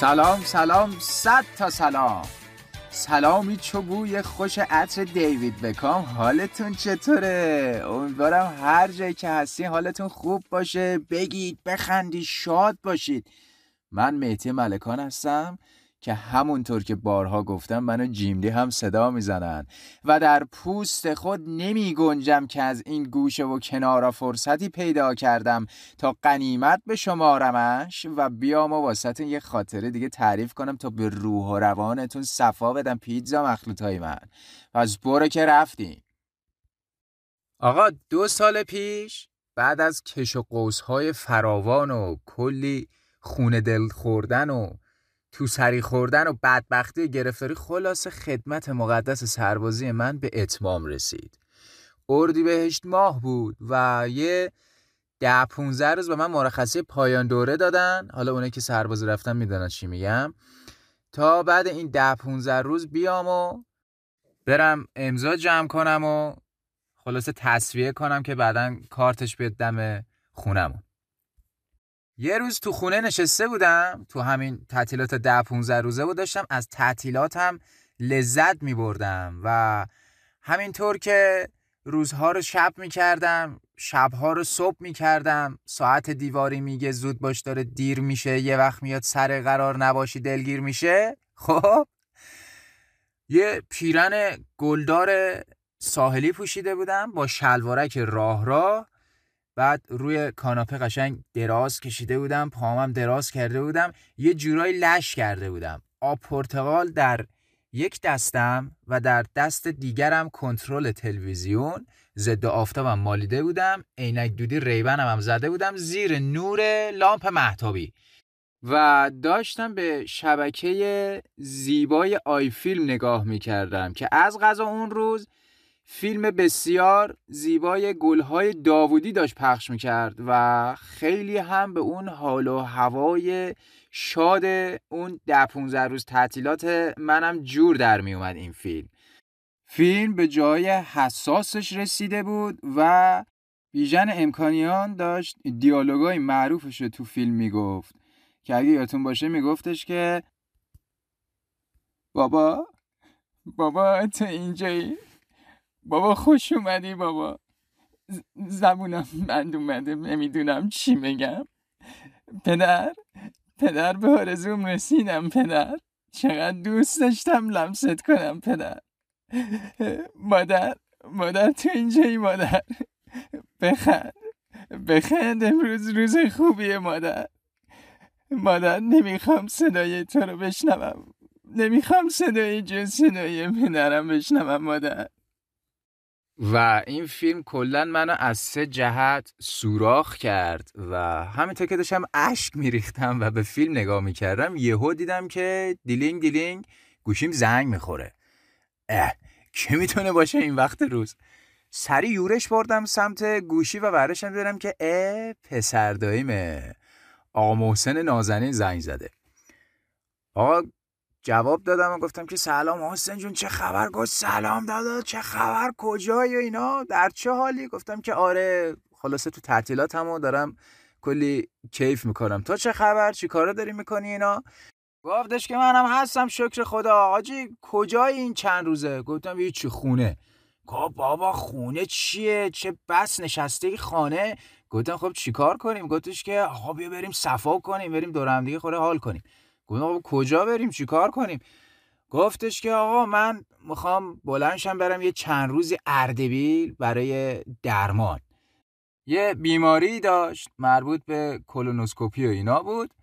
سلام، 100 تا سلام. سلامی چو بوی خوش عطر دیوید بکام. حالتون چطوره؟ امیدوارم هر جایی که هستین حالتون خوب باشه، بگید، بخندید، شاد باشید. من مهدی ملکان هستم که همونطور که بارها گفتم منو جیملی هم صدا میزنن و در پوست خود نمی گنجم که از این گوشه و کنارا فرصتی پیدا کردم تا غنیمت به شمارمش و بیام و واسهتون یه خاطره دیگه تعریف کنم تا به روح و روانتون صفا بدم. پیتزا مخلوطای من، پس برو که رفتیم. آقا 2 سال پیش بعد از کش و قوس‌های فراوان و کلی خون دل خوردن و تو سری خوردن و بدبختی و گرفتاری، خلاصه خدمت مقدس سربازی من به اتمام رسید. اردیبهشت ماه بود و یه 10-15 روز به من مرخصی پایان دوره دادن. حالا اونایی که سرباز رفتن میدونن چی میگم. تا بعد این 10-15 روز بیام و برم امضا جمع کنم و خلاصه تسویه کنم که بعدن کارتش بیاد دم خونمون. یه روز تو خونه نشسته بودم، تو همین تعطیلات 10-15 روزه بود، داشتم از تعطیلاتم لذت می بردم و همینطور که روزها رو شب می کردم، شبها رو صبح می کردم. ساعت دیواری میگه زود باش داره دیر میشه، یه وقت میاد سر قرار نباشی دلگیر میشه. خب یه پیرن گلدار ساحلی پوشیده بودم با شلوارک راه، بعد روی کاناپه قشنگ دراز کشیده بودم، پاهمم دراز کرده بودم، یه جورایی لش کرده بودم. آب پرتقال در یک دستم و در دست دیگرم کنترل تلویزیون ضد آفتابم مالیده بودم، عینک دودی ریبنم هم زده بودم زیر نور لامپ مهتابی و داشتم به شبکه زیبای آی فیلم نگاه می‌کردم که از قضا اون روز فیلم بسیار زیبای گلهای داوودی داشت پخش میکرد و خیلی هم به اون حال و هوای شاد اون 10-15 روز تعطیلات منم جور در میومد. این فیلم به جای حساسش رسیده بود و بیژن امکانیان داشت دیالوگای معروفش رو تو فیلم میگفت که اگه یادتون باشه میگفتش که بابا تو اینجایی، بابا خوش اومدی، بابا زبونم بند اومده نمیدونم چی بگم، پدر به آرزوم رسیدم، پدر چقدر دوست داشتم لمست کنم، پدر مادر تو اینجایی، مادر بخند امروز روز خوبیه، مادر نمیخوام صدای تو رو بشنوم، نمیخوام صدای جز صدای پدرم بشنوم، مادر. و این فیلم کلن منو از 3 جهت سوراخ کرد و همینطور که داشتم اشک میریختم و به فیلم نگاه میکردم یهو دیدم که دیلینگ دیلینگ گوشیم زنگ میخوره. کی میتونه باشه این وقت روز؟ سری یورش بردم سمت گوشی و برشم دیدم که پسر داییمه، آقا محسن نازنین زنگ زده. آقا جواب دادم و گفتم که سلام محسن جون چه خبر؟ گفت سلام دادا چه خبر، کجایی و اینا، در چه حالی؟ گفتم که آره خلاصه تو تعطیلاتمو دارم کلی کیف میکنم، تو چه خبر، چی کارا داری میکنی اینا؟ گفتش که منم هستم شکر خدا، آجی کجایی این چند روزه؟ گفتم یه چی خونه. گفت بابا خونه چیه، چه بس نشسته خانه. گفتم خب چیکار کنیم؟ گفتش که آقا بیا بریم صفا کنیم، بریم دور هم دیگه خوره حال کنیم. گفتم آقا کجا بریم، چی کار کنیم؟ گفتش که آقا من میخوام بلندشم برم یه چند روزی اردبیل برای درمان. یه بیماری داشت مربوط به کولونوسکوپی و اینا بود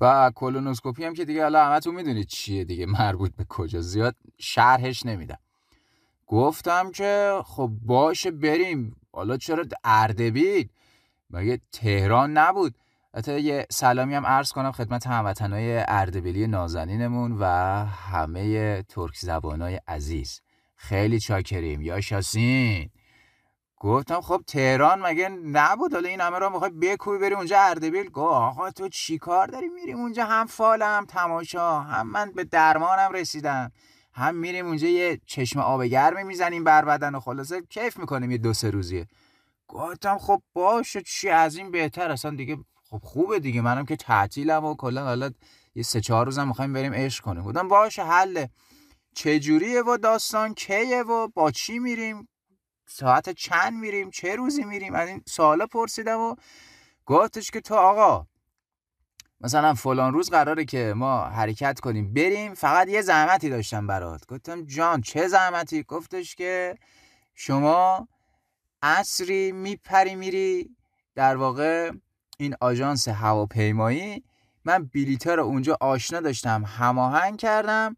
و کولونوسکوپی هم که دیگه حالا همتون میدونید چیه دیگه، مربوط به کجا، زیاد شرحش نمیدم. گفتم که خب باشه بریم، حالا چرا اردبیل، مگه تهران نبود؟ حتی یه سلامی هم عرض کنم خدمت هموطنهای اردبیلی نازنینمون و همه ترک زبانای عزیز، خیلی چاکریم، یا شاسین. گفتم خب تهران مگه نبود، حالا این همه را میخوای بکوبی بری اونجا اردبیل؟ گفت آقا تو چی کار داری میری اونجا، هم فال هم تماشا، هم من به درمانم رسیدم، هم میریم اونجا یه چشم آب گرمی میزنیم بر بدن و خلاصه کیف میکنیم یه 2-3 روزیه. گفتم خب باشه، چی از این بهتر، اصلا دیگه خب خوبه دیگه، منم که تعطیلم و کلا حالا یه 3-4 روزم می‌خوایم بریم عشق کنیم. گفتم باشه حله، چجوریه و داستان کیه و با چی میریم، ساعت چند میریم، چه روزی میریم، از این سوالا پرسیدم و گفتش که تو آقا مثلا فلان روز قراره که ما حرکت کنیم بریم، فقط یه زحمتی داشتم برات. گفتم جان چه زحمتی؟ گفتش که شما عصری میپری میری در واقع این آژانس هواپیمایی، من بلیطا رو اونجا آشنا داشتم هماهنگ کردم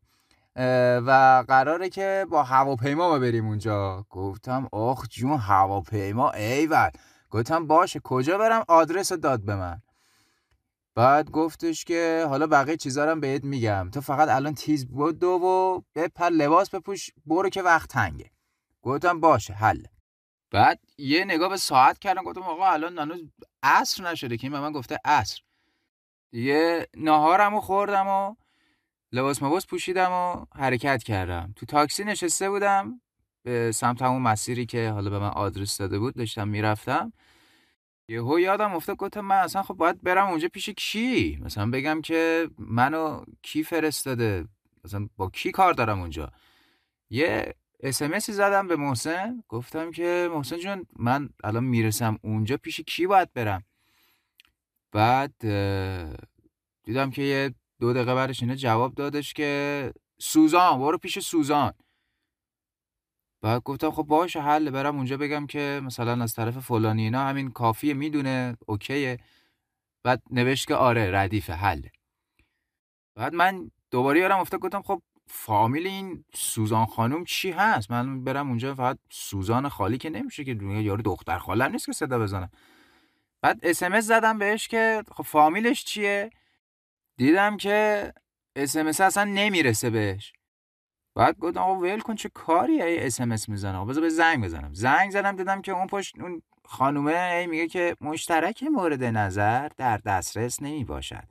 و قراره که با هواپیما ما بریم اونجا. گفتم آخ جون هواپیما ایول. گفتم باشه کجا برم، آدرس داد به من. بعد گفتش که حالا بقیه چیزا رو بهت میگم، تو فقط الان تیز بدو و بپر لباس بپوش برو که وقت تنگه. گفتم باشه حل. بعد یه نگاه به ساعت کردم، گفتم آقا الان هنوز عصر نشده که، من گفته عصر دیگه. ناهارمو خوردم و لباس مباس پوشیدم و حرکت کردم. تو تاکسی نشسته بودم به سمت همون مسیری که حالا به من آدرس داده بود داشتم میرفتم. یهو یادم افتاد گفتم من اصلا خب باید برم اونجا پیش کی، مثلا بگم که منو کی فرستاده، مثلا با کی کار دارم اونجا. یه SMS زدم به محسن، گفتم که محسن جون من الان میرسم اونجا پیش کی باید برم. بعد دیدم که یه 2 دقیقه بعدش اینا جواب دادش که سوزان، برو پیش سوزان. بعد گفتم خب باشه حل، برم اونجا بگم که مثلا از طرف فلانی اینا همین کافیه میدونه اوکیه. بعد نوشت که آره ردیفه حل. بعد من دوباره یادم افتاد گفتم خب فامیل این سوزان خانم چی هست، من برم اونجا فقط سوزان خالی که نمیشه که، یارو دختر خالم نیست که صدا بزنم. بعد SMS زدم بهش که خب فامیلش چیه، دیدم که SMS اصلا نمیرسه بهش. بعد گفتم آقا ول کن چه کاری ای SMS میزنه، بذار به زنگ بزنم. زنگ زدم دیدم که اون پشت اون خانومه ای میگه که مشترک مورد نظر در دسترس نمیباشد.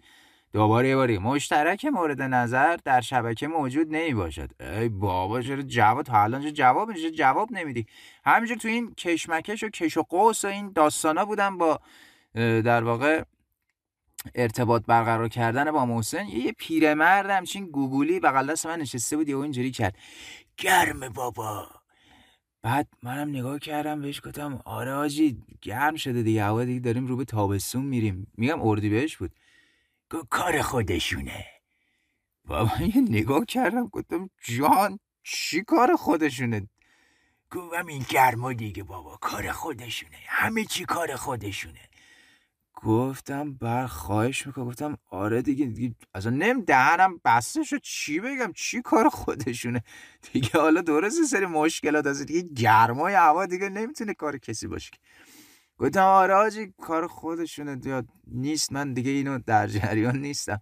دوباره یه باری مشترک مورد نظر در شبکه موجود نمیباشد. ای بابا چرا جواب تا الان جواب نمیدی؟ همینجور تو این کشمکش و کش و قوس و این داستانا بودم با در واقع ارتباط برقرار کردن با محسن. یه پیرمرد همچین گوگولی بغل دست من نشسته بود، یهو اینجوری کرد گرم بابا. بعد منم نگاه کردم بهش گفتم آره آجی گرم شده دیگه، هوا دیگه داریم رو به تابستون میریم، میگم اردیبهشت بود. گفت کار خودشونه. بابا یه نگاه کردم گفتم جان چی کار خودشونه؟ گفتم این گرما دیگه بابا کار خودشونه، همه چی کار خودشونه. گفتم بر خواهش میکنم، گفتم آره دیگه اصلا دهنم بسته شد چی بگم، چی کار خودشونه دیگه. حالا درست سری مشکلات هست دیگه، گرمای هوا دیگه نمیتونه کار کسی باشه. گفتم آره آجی کار خودشونه دیاد نیست، من دیگه اینو در جریان نیستم.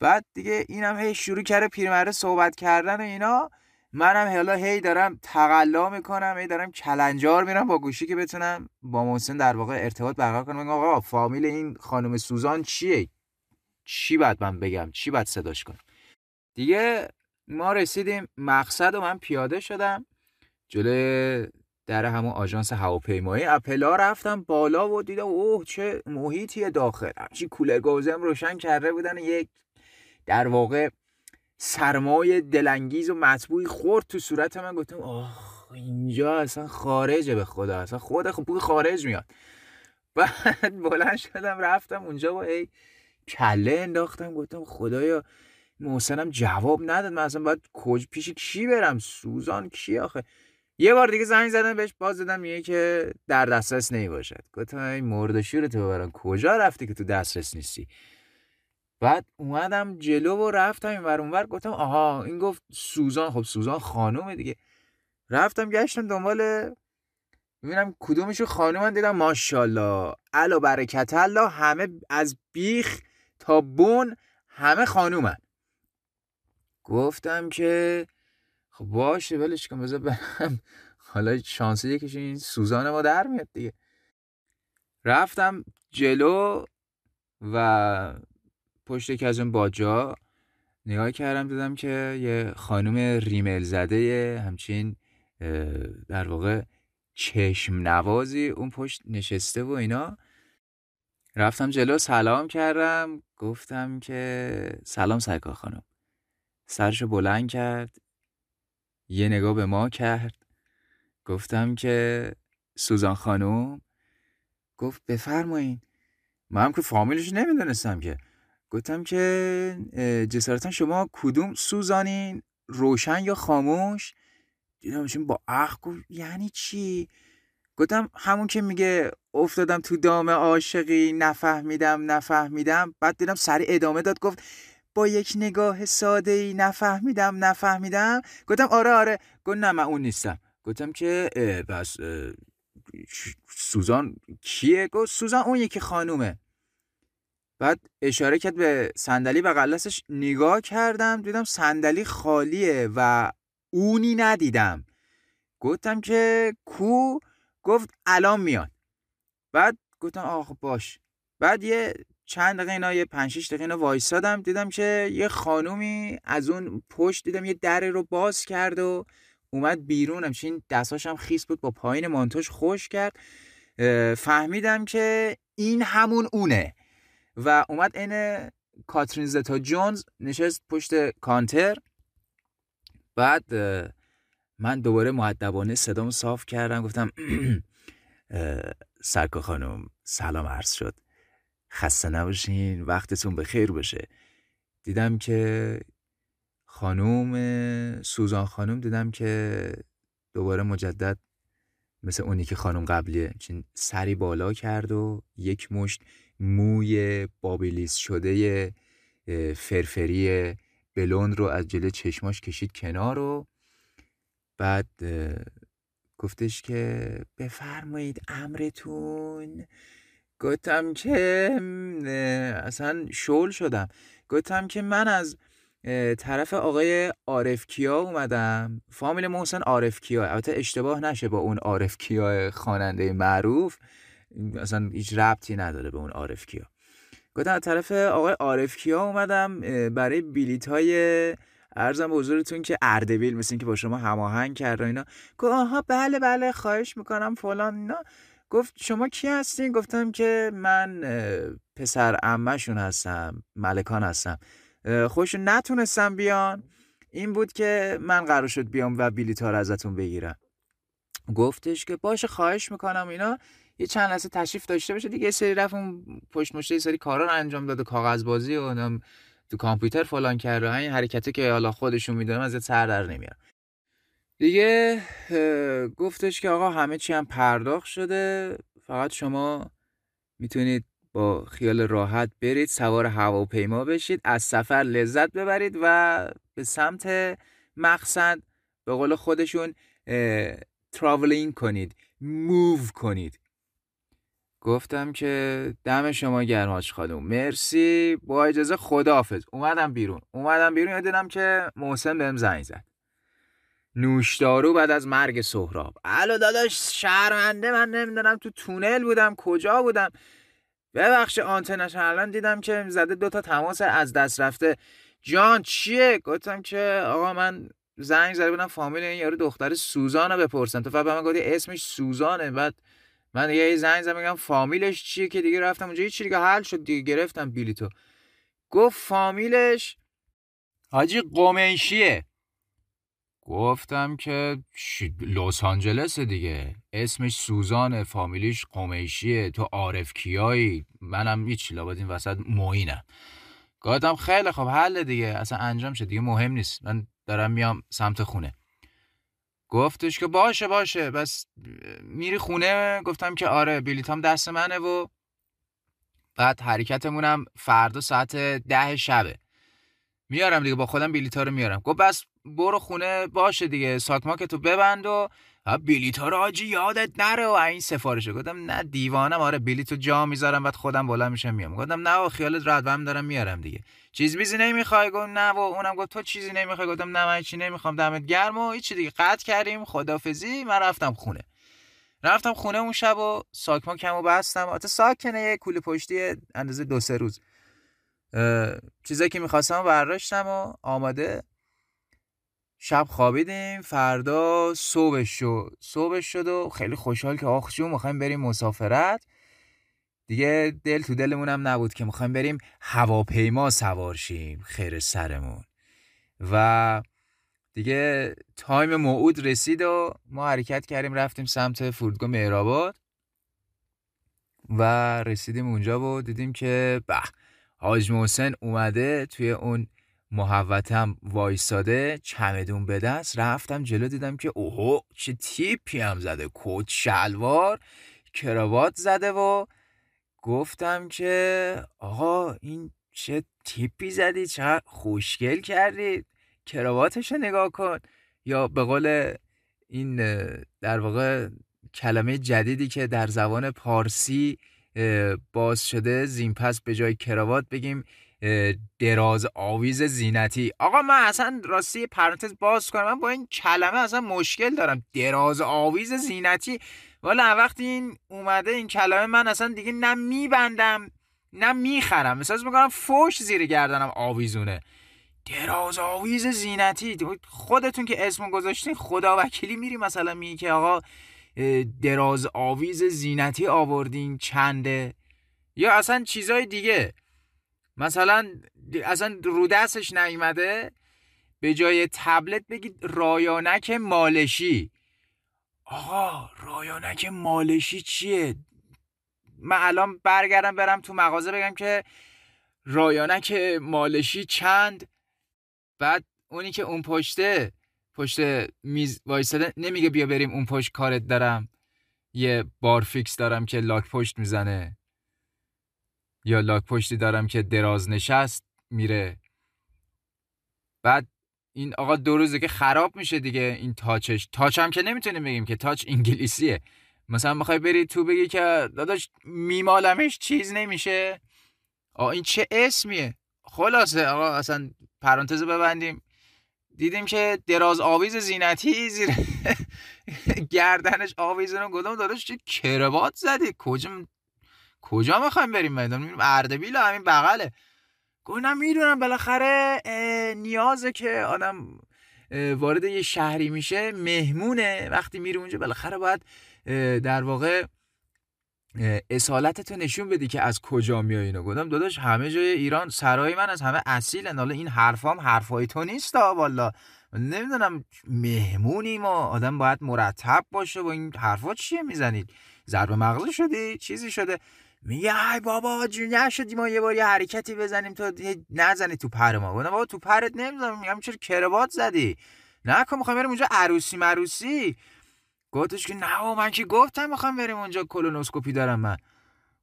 بعد دیگه اینم هی شروع کرده پیرمرده صحبت کردن و اینا، منم حالا هی دارم تقلا میکنم، هی دارم کلنجار میرم با گوشی که بتونم با محسن در واقع ارتباط برقرار کنم. میگم آقا فامیل این خانم سوزان چیه، چی باید من بگم، چی باید صداش کنم. دیگه ما رسیدیم مقصد و من پیاده شدم جلوی در همون آژانس هواپیمایی اپلا، رفتم بالا و دیدم اوه چه محیطیه داخل، همچی کولرگازم روشن کرده بودن، یک در واقع سرمای دلانگیز و مطبوعی خورد تو صورت من. گفتم آخ اینجا اصلا خارجه، به خدا اصلا بوی خارج میاد. بعد بلند شدم رفتم اونجا و ای کله انداختم، گفتم خدایا محسنم جواب نداد، من اصلا باید کجا پیش کی برم، سوزان کی آخه. یه بار دیگه زنگ زدم بهش، باز دادم میگه که در دسترس نمیباشد. گفتم ای مرد شورتو ببرن کجا رفتی که تو دسترس نیستی. بعد اومدم جلو و رفتم اینور اونور، گفتم آها این گفت سوزان، خب سوزان خانومه دیگه. رفتم گشتم دنبال ببینم کدومشو خانومن، دیدم ماشاءالله الا برکت الله همه از بیخ تا بن همه خانومن. گفتم که خب باشه ولش کن بذار برم، حالا شانس یکیش این سوزان ما در میاد دیگه. رفتم جلو و پشت یکی از اون باجا نگاه کردم، دیدم که یه خانم ریمل زده همچین در واقع چشم نوازی اون پشت نشسته و اینا. رفتم جلو سلام کردم، گفتم که سلام سرکار خانم. سرشو بلند کرد، یه نگاه به ما کرد، گفتم که سوزان خانم. گفت بفرمایین. منم که فامیلش نمیدونستم که. گفتم که جسارتاً شما کدوم سوزانین، روشن یا خاموش؟ دیدمشون با اخ. گفت یعنی چی؟ گفتم همون که میگه افتادم تو دام عاشقی، نفهمیدم. بعد دیدم سریع ادامه داد، گفت با یک نگاه ساده‌ای نفهمیدم. گفتم آره. گفت نه من اون نیستم. گفتم که بس سوزان کیه؟ گفت سوزان اون یکی خانومه. بعد اشاره کرد به صندلی بغل دستش، نگاه کردم دیدم صندلی خالیه و اونی ندیدم. گفتم که کو؟ گفت الان میاد. بعد گفتم آخ باش. بعد یه چند دقیقه اینا، یه 5-6 دقیقه اینا وایسادم، دیدم که یه خانومی از اون پشت دیدم یه در رو باز کرد و اومد بیرون. همچین دستاش هم خیس بود، با پایین مانتوش خوش کرد. فهمیدم که این همون اونه و اومد اینه کاترین زتا جونز نشست پشت کانتر. بعد من دوباره مؤدبانه صدامو صاف کردم، گفتم سرکار خانم سلام عرض شد، خسته نباشین، وقتتون به خیر باشه. دیدم که خانم سوزان خانم، دیدم که دوباره مجدد مثل اونی که خانم قبلیه چین سری بالا کرد و یک مشت موی بابلیس شده فرفری بلوند رو از جلوی چشماش کشید کنار و بعد گفتش که بفرمایید امرتون. گفتم که اصلا شل شدم. گفتم که من از طرف آقای آرفکیا اومدم، فامیل محسن آرفکیا، البته اشتباه نشه با اون آرفکیا خواننده معروف، اصلا هیچ ربطی نداره به اون آرفکیا. گفتم از طرف آقای آرفکیا اومدم برای بلیط‌های عرضم به حضورتون که اردبیل، مثل اینکه با شما هماهنگ کرد و اینا. گفت آها بله خواهش میکنم فلان اینا. گفت شما کی هستین؟ گفتم که من پسر عمه‌شون هستم، ملکان هستم، خوشون نتونستم بیان، این بود که من قرار شد بیام و بلیط‌ها رو ازتون بگیرم. گفتش که باشه خواهش میکنم اینا. یه چند لحظه تشریف داشته باشه دیگه. یه سری رفت اون پشت مشته یه سری کارا رو انجام داد و کاغذبازی و اونم تو کامپیوتر فلان کرد، این حرکتی که حالا خودشون میدونم از سر در نمیارم دیگه. گفتش که آقا همه چی هم پرداخت شده، فقط شما میتونید با خیال راحت برید سوار هواپیما بشید، از سفر لذت ببرید و به سمت مقصد به قول خودشون تراولینگ کنید، موو کنید. گفتم که دم شما گرم حاج خانم، مرسی، با اجازه خداحافظ. اومدم بیرون یاد دیدم که محسن بهم زنگ زد، نوشدارو بعد از مرگ سهراب. الو داداش شرمنده، من نمیدونم تو تونل بودم کجا بودم، ببخشید آنتنش الان دیدم که زده 2 تا تماس از دست رفته. جان چیه؟ گفتم که آقا من زنگ زده بودم فامیل این یارو دختر سوزانو بپرسم، تو فقط به من گفتی اسمش سوزانه. بعد من دیگه یه زنگ زدم میگم فامیلش چیه که دیگه رفتم اونجا هیچ چیزی دیگه حل شد دیگه، گرفتم بلیتو. گفت فامیلش حاجی قمیشیه. گفتم که لس آنجلس دیگه، اسمش سوزانه، فامیلیش قمیشیه، تو عارف کیایی، منم هیچ لابد این وسط معینم. گفتم خیلی خب حل دیگه، اصلا انجام شد دیگه، مهم نیست، من دارم میام سمت خونه. گفتش که باشه بس میری خونه. گفتم که آره بلیطم دست منه و بعد حرکتمونم فردا ساعت 10 شبه میارم دیگه، با خودم بلیطا رو میارم. گفت بس برو خونه باشه دیگه، ساکماکتو ببند و بلیطا رو آجی یادت نره و این سفارشه. گفتم نه دیوانم، آره بلیطو جا میذارم بعد خودم بالا میشم میام. گفتم نه خیالت راحت، من دارم میارم دیگه، چیز بیزی نمیخوای؟ گفت نه. و اونم گفت تو چیزی نمیخوای؟ گفتم نه من چی نمیخوام، دمت گرم و هیچ دیگه. قطع کردیم خدافظی، من رفتم خونه اون شب و ساکماکمو بستم. البته ساکنه کوله پشتی اندازه 2-3 روز چیزایی که می‌خواستم برداشتم و آماده. شب خوابیدیم، فردا صبح شد و خیلی خوشحال که آخ جون می‌خوایم بریم مسافرت. دیگه دل تو دلمون هم نبود که میخوایم بریم هواپیما سوار شیم خیر سرمون، و دیگه تایم موعود رسید و ما حرکت کردیم رفتیم سمت فرودگاه مهرآباد و رسیدیم اونجا و دیدیم که به حاج محسن اومده توی اون محوطم وایساده چمدون به دست. رفتم جلو دیدم که اوه چه تیپی هم زده، کت شلوار کراوات زده و گفتم که آقا این چه تیپی زدی، چقدر خوشگل کردی، کراواتشو نگاه کن. یا به قول این در واقع کلمه جدیدی که در زبان پارسی باز شده زین‌پس به جای کراوات بگیم دراز آویز زینتی. آقا من اصلا راستی پرانتز باز کنم، من با این کلمه اصلا مشکل دارم، دراز آویز زینتی. والا وقتی این اومده این کلمه من اصلا دیگه نه میبندم نه میخرم، احساس میکنم فوش زیر گردنم آویزونه. دراز آویز زینتی، خودتون که اسمو گذاشتین خدا وکیلی میری مثلا میگی که آقا دراز آویز زینتی آوردین چنده، یا اصلا چیزای دیگه مثلا اصلا رو دستش نیامده به جای تبلت بگید رایانک مالشی. آقا رایانک مالشی چیه؟ من الان برگردم برم تو مغازه بگم که رایانک مالشی چند، بعد اونی که اون پشته پشت میز وایساده نمیگه بیا بریم اون پشت کارت دارم، یه بار فیکس دارم که لاک پشت میزنه، یا لاک پشتی دارم که دراز نشست میره. بعد این آقا دو روزه که خراب میشه دیگه این تاچش. تاچ هم که نمیتونیم بگیم که تاچ انگلیسیه، مثلا میخوای بری تو بگی که داداش میمالمش چیز نمیشه. آقا این چه اسمیه؟ خلاصه آقا اصلا پرانتز ببندیم، دیدیم که دراز آویز زینتی زیر گردنش آویزونو گدام داداش چه کراوات زدی، کجا میخوایم بریم؟ میدونم اردبیل همین بغله. گفتم میدونم بالاخره نیازه که آدم وارد یه شهری میشه مهمونه، وقتی میره اونجا بالاخره باید در واقع اصالتتو نشون بدی که از کجا میای. اینو گفتم داداش همه جای ایران سرای من از همه اصیلن، حالا این حرفام حرفای تو نیستا، والا نمیدونم مهمونی ما آدم باید مرتب باشه و این حرفا چیه میزنید، ضرب مغزی شدی چیزی شده؟ میگه ای بابا جون شدی ما یه بار یه حرکتی بزنیم تو نزنی تو پر ما. گفتم بابا تو پرت نمیزنم، میگم چرا کراوات زدی؟ نه که میخوام بریم اونجا عروسی مروسی. گفتش که نه من که گفتم میخوام بریم اونجا کولونوسکوپی دارم من.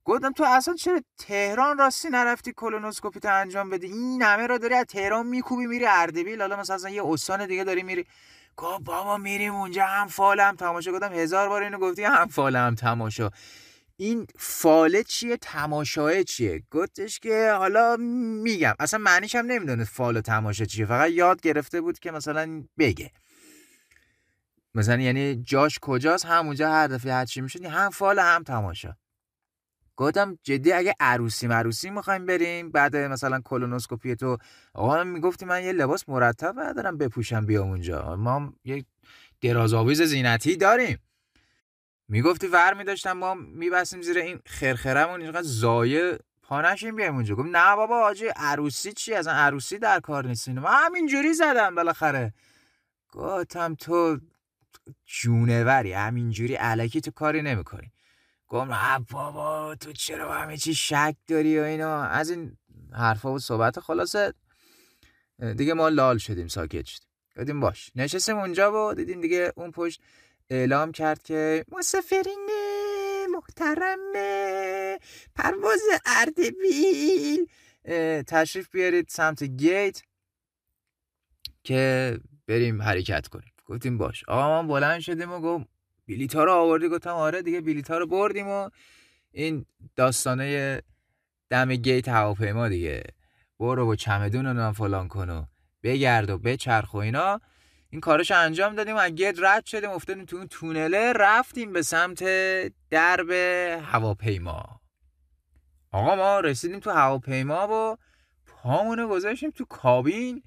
گفتم تو اصلا چرا تهران راستی نرفتی کولونوسکوپی تو انجام بدی؟ این همه را داری از تهران میکوبی میری اردبیل، حالا مثلا یه استان دیگه داری میری. گفت بابا میریم اونجا هم فال هم تماشا. گفتم هزار بار اینو گفتی هم فال هم تماشا، این فاله چیه تماشاه چیه؟ گفتش که حالا میگم، اصلا معنیش هم نمیدونه فال و تماشا چیه، فقط یاد گرفته بود که مثلا بگه مثلا یعنی جاش کجاست، همونجا هر دفعه هر چی میشد هم فال هم تماشا. گفتم جدی اگه عروسی مروسی میخوایم بریم بعد مثلا کولونوسکوپی تو؟ آقا میگفتی من یه لباس مرتب بردارم بپوشم بیام اونجا، ما یه دراز آویز زینتی داریم. میگفتی ور میداشتم ما میبستیم زیر این خرخرمون اینقدر زایه پا نشیم بیام اونجا. گفتم نه بابا حاجی عروسی چی، اصلا عروسی در کار نیست. من همینجوری زدم بالاخره. گفتم تو جونوری همینجوری الکی تو کاری نمیکنی. گفتم بابا تو چرا همه چی شک داری و اینا از این حرفا و صحبت. خلاصه دیگه ما لال شدیم ساکت شدیم. گفتیم باش. نشستیم اونجا و دیدیم دیگه اون پشت اعلام کرد که مسافرین محترم پرواز اردبیل تشریف بیارید سمت گیت که بریم حرکت کنیم. گفتیم باش. آقا ما بلند شدیم و گفت بلیط‌ها رو آوردی؟ گفتم آره دیگه بلیط‌ها رو بردیم و این داستانه دم گیت هواپیما دیگه برو و چمدون رو فلان کن و بگرد و بچرخ و اینا، این کاراشو انجام دادیم و از گیت رد شدیم افتادیم تو اون تونله رفتیم به سمت درب هواپیما. آقا ما رسیدیم تو هواپیما و پامونو گذاشتیم تو کابین،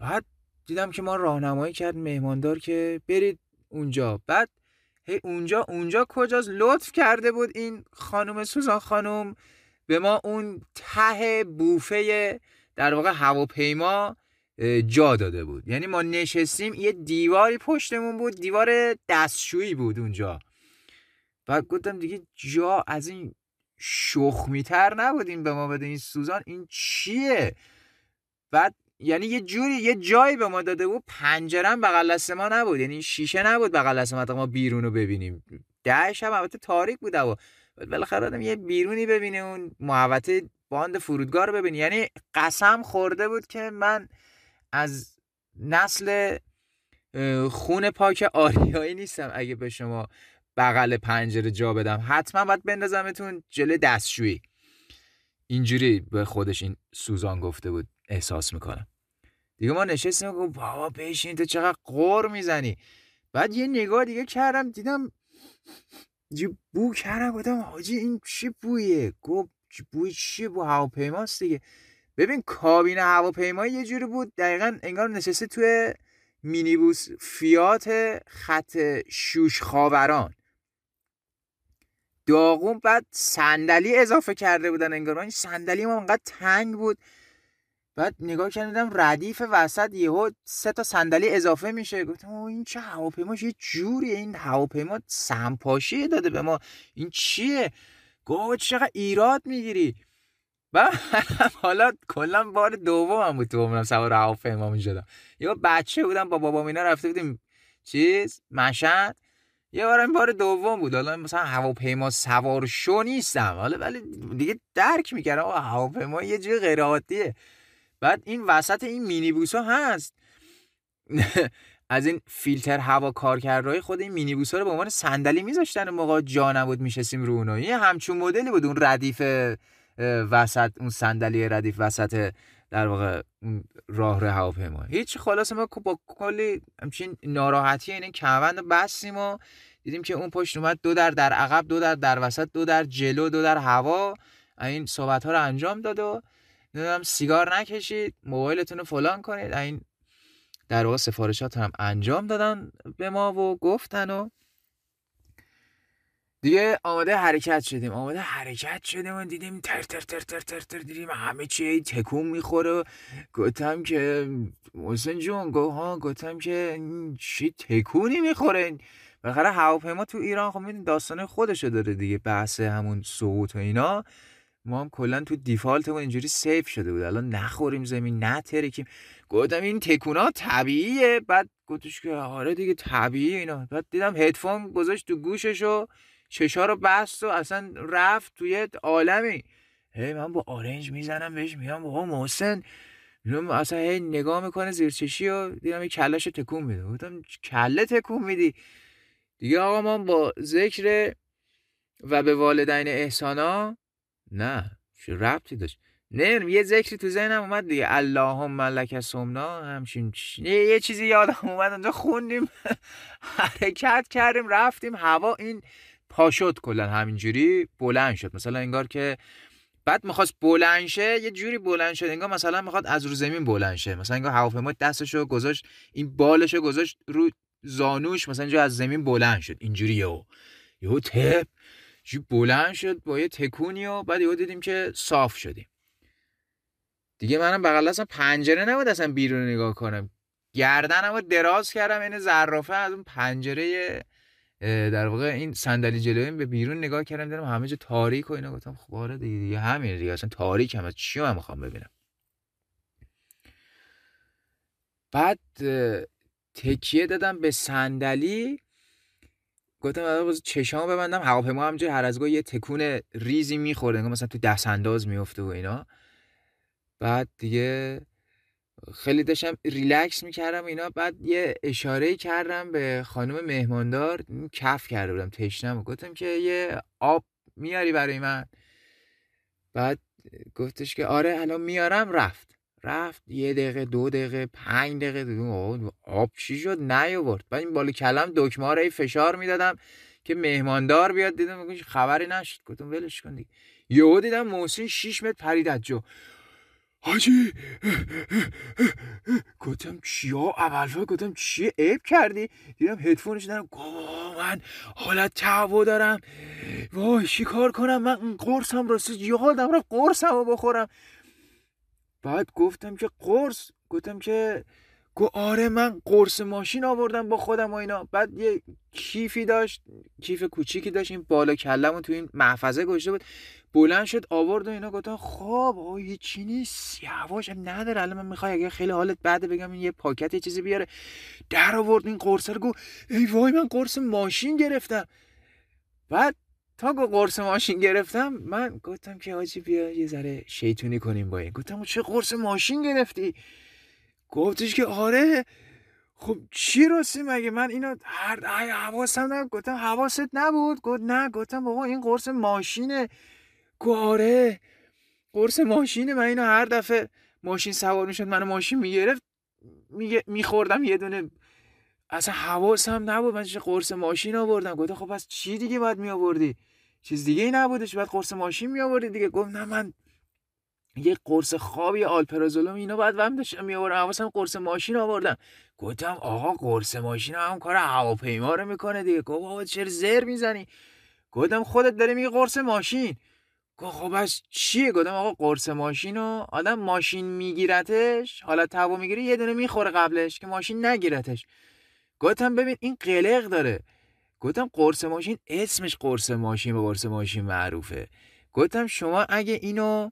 بعد دیدم که ما راهنمایی کرد مهماندار که برید اونجا. بعد هی اونجا کجاست؟ لطف کرده بود این خانم سوزان خانم به ما اون ته بوفه در واقع هواپیما جا داده بود. یعنی ما نشستیم، یه دیواری پشتمون بود، دیوار دستشویی بود اونجا. و گفتم دیگه جا از این شخمیتر نبودیم به ما بده این سوزان این چیه. بعد یعنی یه جایی به ما داده بود، پنجره بغل دست ما نبود، یعنی شیشه نبود بغل دست ما تا ما بیرون رو ببینیم. ده شب البته تاریک بود و بالاخره آدم یه بیرونی ببینه، اون محوطه باند فرودگاه رو ببینه. یعنی قسم خورده بود که من از نسل خون پاک آریایی نیستم اگه به شما بغل پنجره جا بدم، حتما باید بندازمتون جلوی دستشویی. اینجوری به خودش این سوزان گفته بود احساس میکنم. دیگه ما نشستیم و بابا بشین تو چقدر قر میزنی. بعد یه نگاه دیگه کردم دیدم بو کردم، گفتم حاجی این چی بویه؟ گفت بوی چی؟ بو هواپیماست دیگه. ببین کابین هواپیما یه جوری بود دقیقاً انگار نشسته توی مینیبوس فیات خط شوش خاوران داغون. بعد صندلی اضافه کرده بودن انگار، این صندلی ما انقدر تنگ بود. بعد نگاه کردم ردیف وسط یهو 3 تا صندلی اضافه میشه. گفتم این چه هواپیماش، یه جوریه این هواپیما سمپاشی داده به ما، این چیه؟ گفت چقدر ایراد میگیری. و حالا کلا بار دومم بود تو عمرم سوار هواپیما میشدم. یه بچه بودم با بابام اینا رفته بودیم چیز مشهد، یه بارم بار دوم بود. حالا مثلا هواپیما سوار شو نیستم حالا، ولی دیگه درک میکردم هواپیما یه جور غیر عادیه. بعد این وسط این مینیبوس ها هست از این فیلتر هوا کارکردهای خود این مینیبوس ها رو به عنوان صندلی میذاشتن، موقع جا نبود میشستیم رو اونها. این همچون مدلی بود اون ردیف وسط، اون صندلی ردیف وسط در واقع اون راهرو هواپیما. هیچ خلاص ما با کلی همچین ناراحتی این کمربند رو بستیم و دیدیم که اون پشت اومد 2 در در عقب، 2 در در وسط، 2 در جلو، 2 در هوا. این صحبت ها رو انجام داد و نمیدونم سیگار نکشید، موبایلتون رو فلان کنید، این در واقع سفارشات هم انجام دادن به ما و گفتن و دیگه آماده حرکت شدیم و دیدیم تر تر تر تر تر تر دیدیم همه چی تکون میخوره و گفتم که محسن جون گفتم که چی تکونی میخوره؟ بالاخره هواپیما تو ایران خب میدونید داستان خودشو داره دیگه، بحث همون سقوط و اینا. ما هم کلا تو دیفالتمون اینجوری سیف شده بود، الان نخوریم زمین نترکیم. گفتم این تکونا طبیعیه. بعد گفتش که آره دیگه طبیعیه اینا. بعد دیدم هدفون گذاشت تو گوشش و چشا رو بست و اصلا رفت توی عالمی. هی من با آرنج میزنم بهش میگم بابا محسن، اصلا هی نگاه میکنه زیر چشی و دیدم این کلاش تکون میده. گفتم کله تکون میدی دیگه آقا. من با ذکر و به والدین احسانا نه چه ربطی داشت، نه یه ذکری تو ذهنم اومد دیگه، اللهم لک سمنا همچین یه چیزی یادم اومد اونجا خوندیم حرکت کردیم رفتیم هوا. این پا شد کلا همینجوری بلند شد، مثلا انگار که بعد می‌خواست بلند شه یه جوری بلند شد انگار مثلا می‌خواد از رو زمین بلند شه، مثلا انگار هواپیما دستشو گذاشت این بالشو گذاشت رو زانوش مثلا جو از زمین بلند شد اینجوری یهو تپ جو بلند شد با یه تکونی و بعد یهو دیدیم که صاف شدیم دیگه. منم بغل دستم پنجره نبود اصلا بیرون نگاه کنم، گردنمو دراز کردم این زرافه از اون پنجره در واقع این صندلی جلویم به بیرون نگاه کردم، دیدم همه جا تاریک و اینا. گفتم خب آره دیگه همین دیگه، اصلا تاریک هم از چی من میخوام ببینم. بعد تکیه دادم به صندلی، گفتم آقا چشامو ببندم. هواپیما همونجوری هر از گاهی یه تکون ریزی میخورد انگار مثلا تو دست انداز میفته و اینا. بعد دیگه خیلی داشتم ریلکس میکردم اینا. بعد یه اشاره کردم به خانم مهماندار، کف کرده بودم تشنم و گفتم که یه آب میاری برای من؟ بعد گفتش که آره الان میارم. رفت 1 دقیقه 2 دقیقه 5 دقیقه دیدم آب چی شد نیاورد. بعد این بالا کلم دکمه ها رو فشار میدادم که مهماندار بیاد، دیدم خبری نشد. گفتم ولش کن دیگه. یهو دیدم محسن 6 متر پرید از جا. حاجی گفتم چیا اولفا؟ گفتم چیه عیب کردی؟ دیدم هدفونش دارم. واقعا حالت تعو دارم، وای چی کار کنم، من قرصم راستی یادم رفت قرصم رو بخورم. بعد گفتم که قرص، گفتم که آره من قرص ماشین آوردم با خودم و اینا. بعد یه کیفی داشت، کیف کوچیکی داشت، این بالا کلمو تو این محفظه گذاشته بود، بلند شد آورد و اینا. گفتم خواب آیه چی نیست، یواش نداره الان، من میخوام اگه خیلی حالت بده بگم این یه پاکت یه چیزی بیاره. در آورد این قرص رو، گفت ای وای من قرص ماشین گرفتم. بعد تا قرص ماشین گرفتم من گفتم که آجی بیا یه ذره شیطونی کنیم با این. گفتم چه قرص ماشین گرفتی؟ گفتش که آره. خب چی راستی مگه من اینو هر حواسم نبود؟ گفتم حواست نبود؟ گفت نه. گفتم بابا این قرص ماشینه. گفت آره قرص ماشینه، من اینو هر دفعه ماشین سوار میشد منو ماشین میگرفت میخوردم یه دونه، اصلا حواسم نبود من چه قرص ماشین آوردم. گفتم خب پس چی دیگه باید می آوردی؟ چیز دیگه ای نبودش، باید قرص ماشین می آوردی دیگه. گفت نه من یه قرص خوابی آلپرازولوم اینا بعد وهم داشتم میآوردم، حواسم قرص ماشین آوردم. گفتم آقا قرص ماشین هم کار هواپیما رو میکنه دیگه. گفت بابا چرا زر میزنی؟ گفتم خودت داری میگی قرص ماشین. گفت خب بس چیه؟ گفتم آقا قرص ماشینو آدم ماشین میگیرتش، حالا تبو میگیره یه دونه میخوره قبلش که ماشین نگیرتش. گفتم ببین این قلق داره. گفتم قرص ماشین اسمش قرص ماشین، به قرص ماشین معروفه. گفتم شما اگه اینو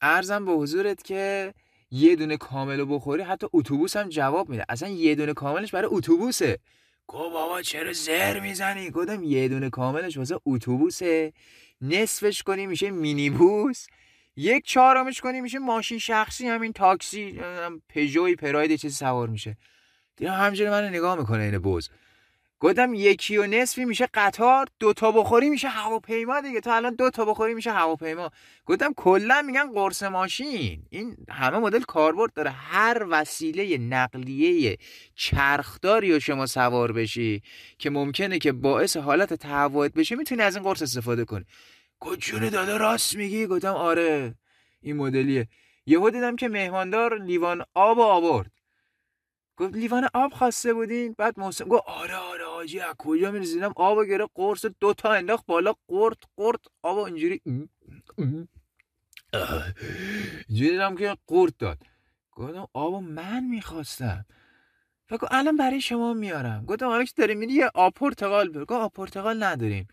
عرضم به حضورت که یه دونه کاملو بخوری حتی اتوبوس هم جواب میده، اصلا یه دونه کاملش برای اتوبوسه. گفت بابا چرا زر میزنی؟ گفتم یه دونه کاملش واسه اتوبوسه، نصفش کنی میشه مینیبوس، یک چهارمش کنی میشه ماشین شخصی، همین تاکسی پژوی پراید چیزی سوار میشه. دیدم همینجوری منو نگاه میکنه این بوز. گفتم یکی و نصفی میشه قطار، دوتا بخوری میشه هواپیما دیگه، تا الان دوتا بخوری میشه هواپیما. گفتم کلا میگن قرص ماشین، این همه مدل کاربرد داره، هر وسیله نقلیه چرخداری و شما سوار بشی که ممکنه که باعث حالت تهوع بشه میتونی از این قرص استفاده کنی. گفت جون دادا راست میگی؟ گفتم آره این مدلیه. یهو دیدم که مهماندار لیوان آب آورد. گفت لیوان آب خواسته بودین؟ بعد محسن گفت آره آره حاجی از کجا می‌ریزیدم آبو گره قرص دوتا انداخت بالا، قرط قرط آبو اینجوری دیدم که قرط داد. گفتم آبو من می‌خواستم. گفت الان برای شما میارم. گفتم آره که داری میری یه آب پرتقال بر. گفت آب پرتقال نداریم.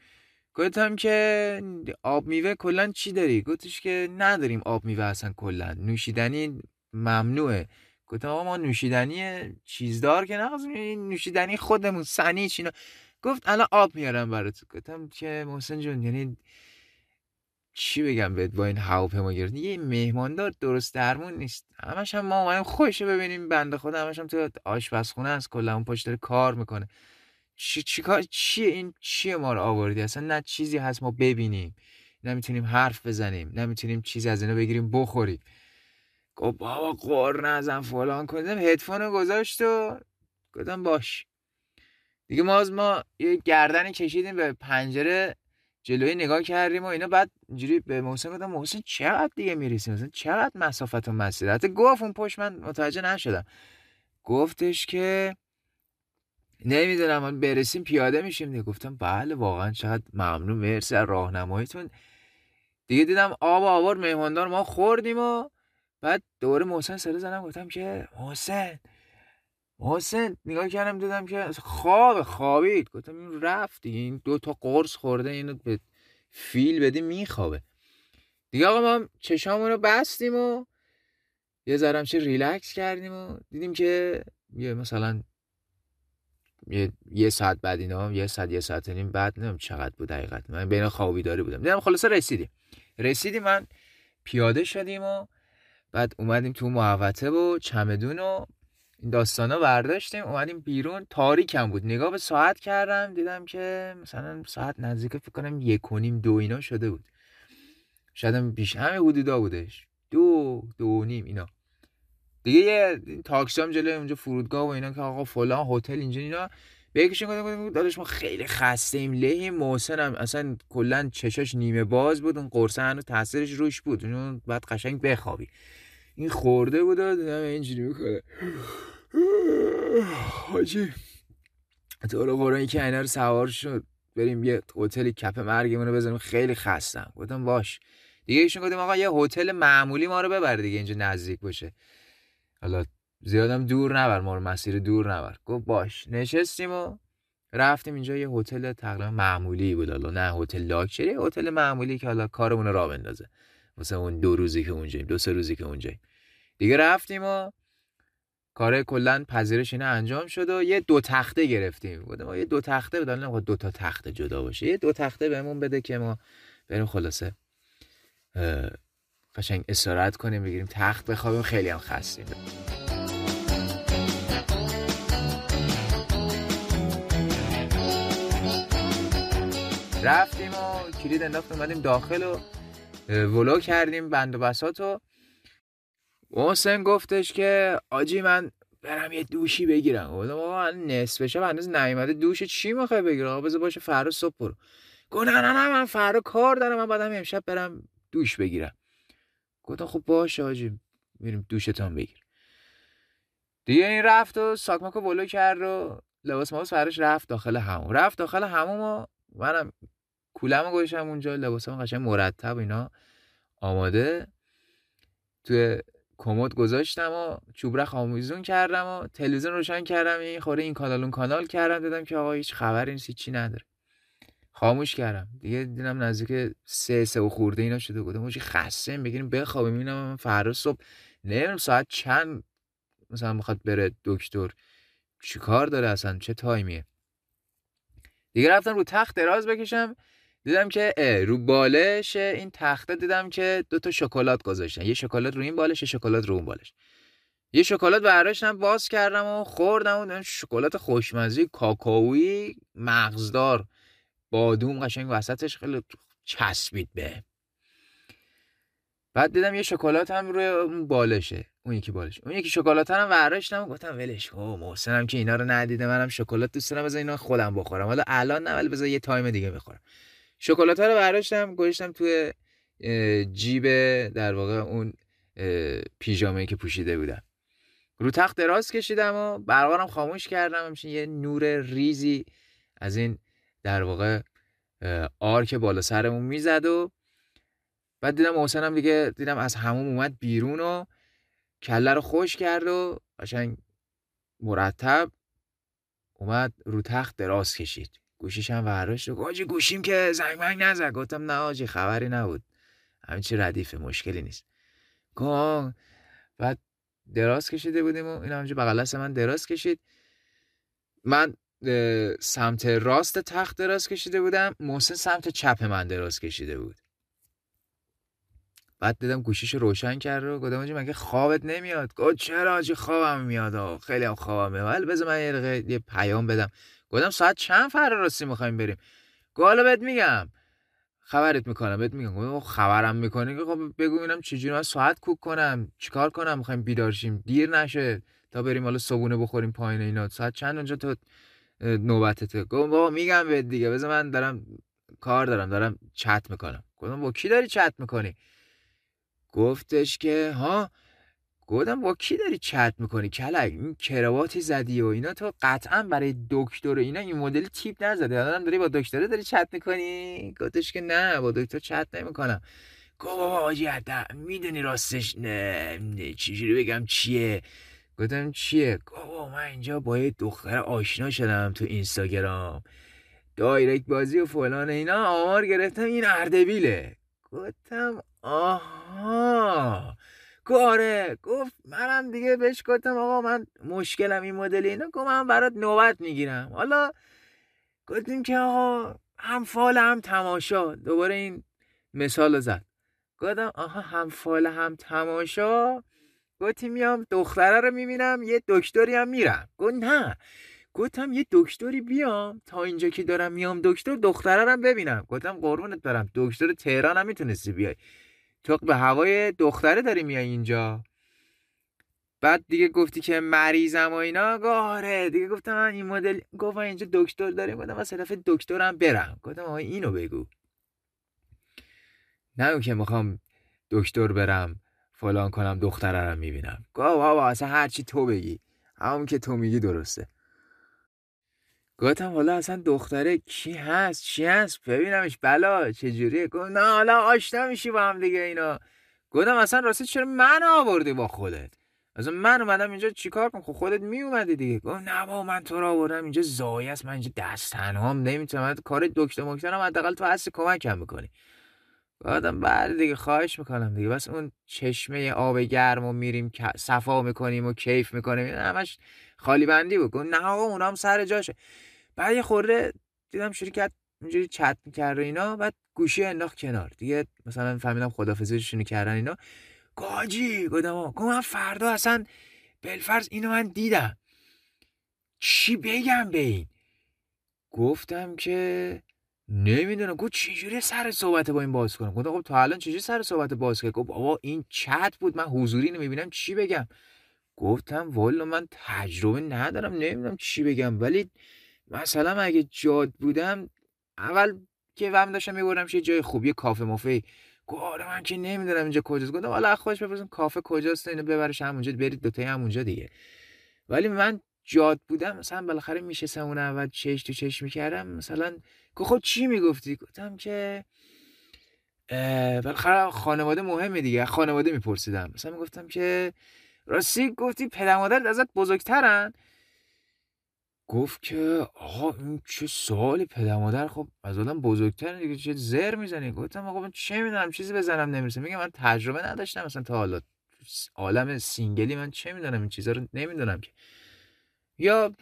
گفتم که آب میوه کلا چی داری؟ گفتش که نداریم آب میوه اصلا، کلا نوشیدنی ممنوعه. گفتم آقا ما نوشیدنی چیزدار که نقض می‌کنیم، نوشیدنی خودمون سنی چینا. گفت الان آب میارم برات. گفتم که محسن جون یعنی چی بگم بهت با این هواپیما گرفت، یه مهماندار درست درمون نیست، همش هم ما اومدیم خوشو ببینیم بنده خدا، همش هم تو آشپزخونه است، کلا اون پشت داره کار میکنه. چیکار چیه این؟ چیه ما رو آوردی؟ اصلا نه چیزی هست ما ببینیم، نمیتونیم حرف بزنیم، نمیتونیم چیز از اینا بگیریم بخوریم. گفت بابا قرن ازم فلان کردم. هدفون رو گذاشت و گفتم باش دیگه. ما یه گردن کشیدیم به پنجره جلوی نگاه کردیم و اینا. بعد اینجوری به محسن گفتم محسن چقدر دیگه میرسی؟ مثلا چقدر مسافت و مسیر؟ حتی گفت اون پشت من متوجه نشدم. گفتش که نمیدونم برسیم پیاده میشیم دیگه. گفتم بله واقعا چقدر ممنون، مرسی از راهنماییتون دیگه. دیدم آب آور مهماندار ما خوردیم و بعد دوباره محسن سر زدم. گفتم که محسن نگاه کردم دیدم که خوابید. گفتم این رفت دیگه، این دو تا قرص خورده، اینو به فیل بدی میخوابه دیگه. آقا ما چشامون رو بستیم و یه ذره همش ریلکس کردیم و دیدیم که یه مثلا یه ساعت بعد اینا، یه ساعت و نیم بعد، نمیدونم چقدر بود دقیقاً، من بین خوابی داری بودم. دیدم خلاصه رسیدیم، من پیاده شدیم و بعد اومدیم تو محوطه و چمدون و این داستانا برداشتیم اومدیم بیرون. تاریکم بود، نگاه به ساعت کردم دیدم که مثلا ساعت نزدیک فکر کنم 1:30-2 اینا شده بود، شاید بیش همه حدودا بودش، 2-2:30 اینا دیگه. یه تاکسی هم جلوی اونجا فرودگاه و اینا که آقا فلان هتل اینجا اینا بهکشون. گفتم داداش ما خیلی خسته ایم، لهیم. محسن هم اصلا کلا چشاش نیمه باز بود، اون قرصه هنوز تاثیرش روش بود، اون بعد قشنگ بخوابی. این خورده بود و دیدم اینجوری میکنه حاجی تو رو برو این که اینا رو سوار شد بریم یه هتل کپ مرگمون رو بزنیم، خیلی خستم. گفتم باش دیگه. ایشون گفتم آقا یه هتل معمولی ما رو ببر دیگه، اینجا نزدیک باشه، حالا زیادم دور نبر، ما رو مسیر دور نبر. گفت باش. نشستیم و رفتیم اینجا، یه هتل تقریبا معمولی بود، حالا نه هتل لاکچری، هتل معمولی که حالا کارمون رو بندازه مثلا اون 2 روزی که اونجاییم، 2-3 روزی که اونجاییم دیگه. رفتیم و کاره کلن پذیرش اینا انجام شد و یه 2 تخته گرفتیم. گفتم ما یه 2 تخته بدن، نه 2 تا تخته جدا باشه، یه 2 تخته بهمون بده که ما بریم خلاصه قشنگ استراحت کنیم، بگیریم تخت بخوابیم، خیلی هم خستیم. رفتیم و کلید انداختیم، اومدیم داخل و ولو کردیم بند و بساطو. محسن گفتش که آجی من برم یه دوشی بگیرم. گفتم آقا نصف شب هنوز نیومده، دوش چی میخوای بگیرم؟ آقا بذار باشه فردا صبح برو. گفت نه من فردا کار دارم، من بعدم امشب برم دوش بگیرم. گفتم خب باشه آجی میریم دوشتون بگیر دیگه. این رفت و ساکماکو ولو کرد و لباس ماوس فرش رفت داخل حموم. رفت داخل حموم و منم کولمو گذاشتم اونجا، لباسام قشنگ مرتب اینا آماده تو کمد گذاشتم و چوبرخ آمیزون کردم و تلویزیون روشن کردم، این خوره این کانال اون کانال کردم، دیدم که آقا هیچ خبری نیست، چیزی نداره. خاموش کردم دیگه، دیدم نزدیک 3 و خورده اینا شده. گفتم آجی خستم بگیریم بخوابیم، میبینم فردا صبح نمیدونم ساعت چند مثلا میخواد بره دکتر، چیکار داره اصلا، چه تایمیه دیگه. رفتم رو تخت دراز بکشم، دیدم که رو بالش این تخته دیدم که 2 تا شکلات گذاشتن، یه شکلات رو این بالش، یه شکلات رو اون بالش. یه شکلات برداشتم باز کردم و خوردم، اون شکلات خوشمزه کاکائویی مغزدار بادوم قشنگ وسطش خیلی چسبید به. بعد دیدم یه شکلات هم روی اون بالشه، اون یکی بالش، اون یکی شکلات هم برداشتم، گفتم ولش کو، محسنم که اینا رو ندیده، منم شکلات دوست دارم، بذار اینا خودم بخورم، حالا الان نه ولی بذار یه تایم دیگه بخورم. شکلات ها رو برداشتم گذاشتم توی جیب در واقع اون پیژامه‌ای که پوشیده بودم، رو تخت دراز کشیدم و برقارم خاموش کردم. همچنین یه نور ریزی از این در واقع آرک بالا سرمون میزد و بعد دیدم محسنم دیگه، دیدم از حموم اومد بیرون و کله رو خوش کرد و قشنگ مرتب اومد رو تخت دراز کشید، گوشیش هم برداشت و گفت آجی گوشیم که زنگ بنگ نزد. گفتم نه آجی خبری نبود، همین چی ردیفه، مشکلی نیست. گفت بعد دراز کشیده بودیم و این همونجا بغل دست من دراز کشید، من سمت راست تخت دراز کشیده بودم، محسن سمت چپ من دراز کشیده بود. بعد دیدم گوشیش روشن کرد و گفتم آجی مگه خوابت نمیاد؟ گفت چرا آجی خوابم میاد، خیلی هم خوابم میاد، بذار من یه پیام بدم. گفتم ساعت چند فردا راستی می‌خوایم بریم؟ گفت حالا بهت میگم، خبرت میکنم بهت میگم. گفتم خبرم میکنی؟ خب بگو ببینم چجوری من ساعت کوک کنم، چیکار کنم، می‌خوایم بیدار شیم دیر نشه تا بریم حالا صبونه بخوریم پایین اینا، ساعت چند اونجا تو نوبتته؟ گفتم بابا میگم بهت دیگه، بذار من دارم کار دارم چت میکنم. گفتم با کی داری چت میکنی؟ گفتش که ها. گفتم با کی داری چت میکنی کلک؟ این کرواتی زدی و اینا، تو قطعا برای دکتر اینا این مدل تیپ نزدی، الان داری با دکتره داری چت میکنی؟ گفتش که نه با دکتر چت نمیکنم. گفت بابا آجی میدونی راستش نه چجوری بگم چیه؟ گفتم چیه؟ گفت من اینجا با یه دختر آشنا شدم تو اینستاگرام، دایرکت بازی و فلان اینا، آمار گرفتم این اردبیله. گفتم آها. آره. گفت منم دیگه بهش گفتم آقا من مشکلم این مدل اینا، گفت من برات نوبت میگیرم. حالا گفتیم که آقا هم فال هم تماشا، دوباره این مثالو زد. گفتم آها هم فال هم تماشا. گفتم میام دختره رو میبینم، یه دکتری هم میرم. گفت نه. گفتم یه دکتری بیام تا اینجا که دارم میام دکتر، دختره رو ببینم. گفتم قربونت برم، دکتر تهران هم میتونستی بیای، تو به هوای دختره داری میای اینجا. بعد دیگه گفتی که مریضم و اینا. آره دیگه. گفتم من این مدل. گفتم اینجا دکتر داریم. گفتم از طرف دکترم برم. گفتم آقا اینو بگو، نگو که میخوام دکتر برم فلان کنم دختره رو میبینم. گفت بابا اصلا هرچی تو بگی همون که تو میگی درسته. گفتم حالا اصلا دختره کی هست چی هست ببینمش بلا چجوریه. گفت نه حالا آشنا میشی با هم دیگه اینا. گفتم اصلا راستی چرا من آوردی با خودت؟ اصلا من اومدم اینجا چیکار کنم؟ خب خودت می اومدی دیگه. گفت نه بابا من تو رو آوردم اینجا زایه است، من اینجا دست تنهام نمیتونم، کار دکتر مکترم حداقل تو هستی کمکم میکنی. گفتم بله دیگه خواهش میکنم دیگه، بس اون چشمه آب گرمو میریم صفا میکنیم و کیف میکنیم، همش خالی بندی بود. گفت نه اونا هم سر جاشه. بعد یه خورده دیدم شرکت اینجوری چت می‌کرد و اینا، بعد گوشی انداخت کنار دیگه، مثلا فهمیدم خدافظیشونو کردن اینا. گاجی گفتم من فردا اصلا بلفرز اینو من دیدم چی بگم به این؟ گفتم که نمیدونم. گفت چجوری سر صحبت با این باز کنم؟ گفتم خب تا الان چجوری سر صحبت باز کردی؟ گفت بابا این چت بود، من حضوری نمیبینم چی بگم. گفتم والا من تجربه ندارم نمیدونم چی بگم، ولی مثلا اگه جاد بودم اول که وام داشتم میبردم یه جای خوبی کافه مافه. گفت آره من که نمیدونم اینجا کجاست. گفتم والا خودش بپرسین کافه کجاست اینو ببرش همونجا برید دو تایی همونجا دیگه. ولی من جاد بودم مثلا بالاخره میشه سمون اول چش تو چش میکردم مثلا. گفت خب چی میگفتی؟ گفتم که بالاخره خانواده مهمه دیگه، خانواده میپرسیدم مثلا میگفتم که راستی گفتی پدر مادر ازت بزرگترن؟ گفت که آقا این چه سوالی پدر مادر خب از آدم بزرگتره دیگه چه زر میزنی؟ گفتم آقا من چه میدونم چیزی بزنم نمیرسه، میگم من تجربه نداشتم مثلا تا حالا عالم سینگلی من چه میدونم این چیزا رو نمیدونم که. یا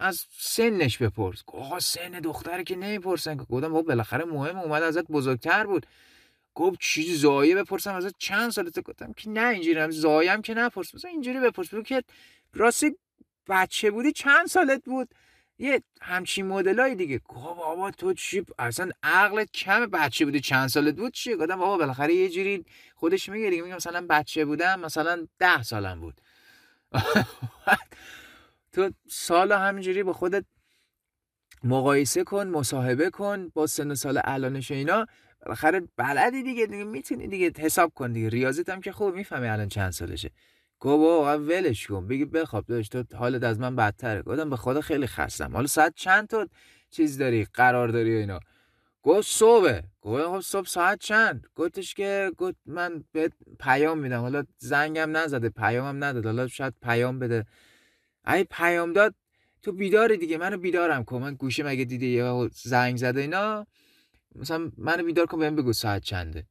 از سنش بپرس. آقا سن دختره که نمیپرسن. گفتم بابا بالاخره مهم اومد ازت بزرگتر بود. گفت چیزی زایه بپرسم ازت چند سالته؟ گفتم که نه اینجوریام زایم که نپرس، مثلا اینجوری بپرس که راستی بچه بودی چند سالت بود؟ یه همچین مدلای دیگه. گفت بابا تو چی اصلا عقلت کم، بچه بودی چند سالت بود چی؟ گفتم بابا بالاخره یه جوری خودش میگه دیگه، میگم مثلا بچه بودم مثلا 10 سالم بود. تو سالا همینجوری با خودت مقایسه کن، مصاحبه کن با سن و سال الانش و اینا، بالاخره بلدی دیگه میتونی دیگه حساب کن دیگه، ریاضیت هم که خوب میفهمی الان چند سالشه. گفت بابا ولش کن بگی بخواب داشت تو حالت از من بدتره. گفتم به خدا خیلی خستم، حالا ساعت چند تا چیز داری قرار داری و اینا؟ گفت صبح. گفتم خب صبح ساعت چند؟ گفتش که گفت من بهت پیام میدم، حالا زنگم نزده پیامم نداد، حالا شاید پیام بده، اگه پیام داد تو بیداره دیگه منو بیدارم کن، من گوشیم اگه دیده یا زنگ زده اینا مثلا منو بیدار کن بهم بگو ساعت چنده.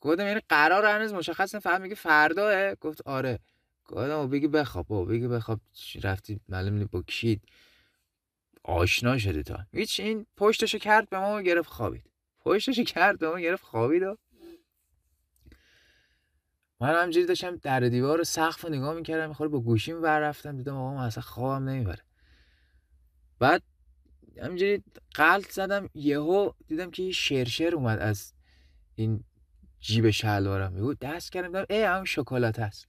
گفتم یعنی قرار هنوز مشخص نه فهم میگه فرداه؟ گفت آره. گفتم بگی بخواب بابا بگی بخواب رفتی معلوم نی با کی آشنا شدی تا هیچ. این پشتشو کرد به ما و گرفت خوابید، پشتشو کرد به ما گرفت خوابید و من همجوری داشتم در دیوار و سقف رو نگاه میکردم میخوره با گوشیم ور رفتم دیدم آقا من اصلا خوابم نمیبره. بعد همجوری غلط زدم یهو دیدم که یه شرشر اومد از این جیب شلوارم میگو دست کردم دیدم ای هم شکلات هست،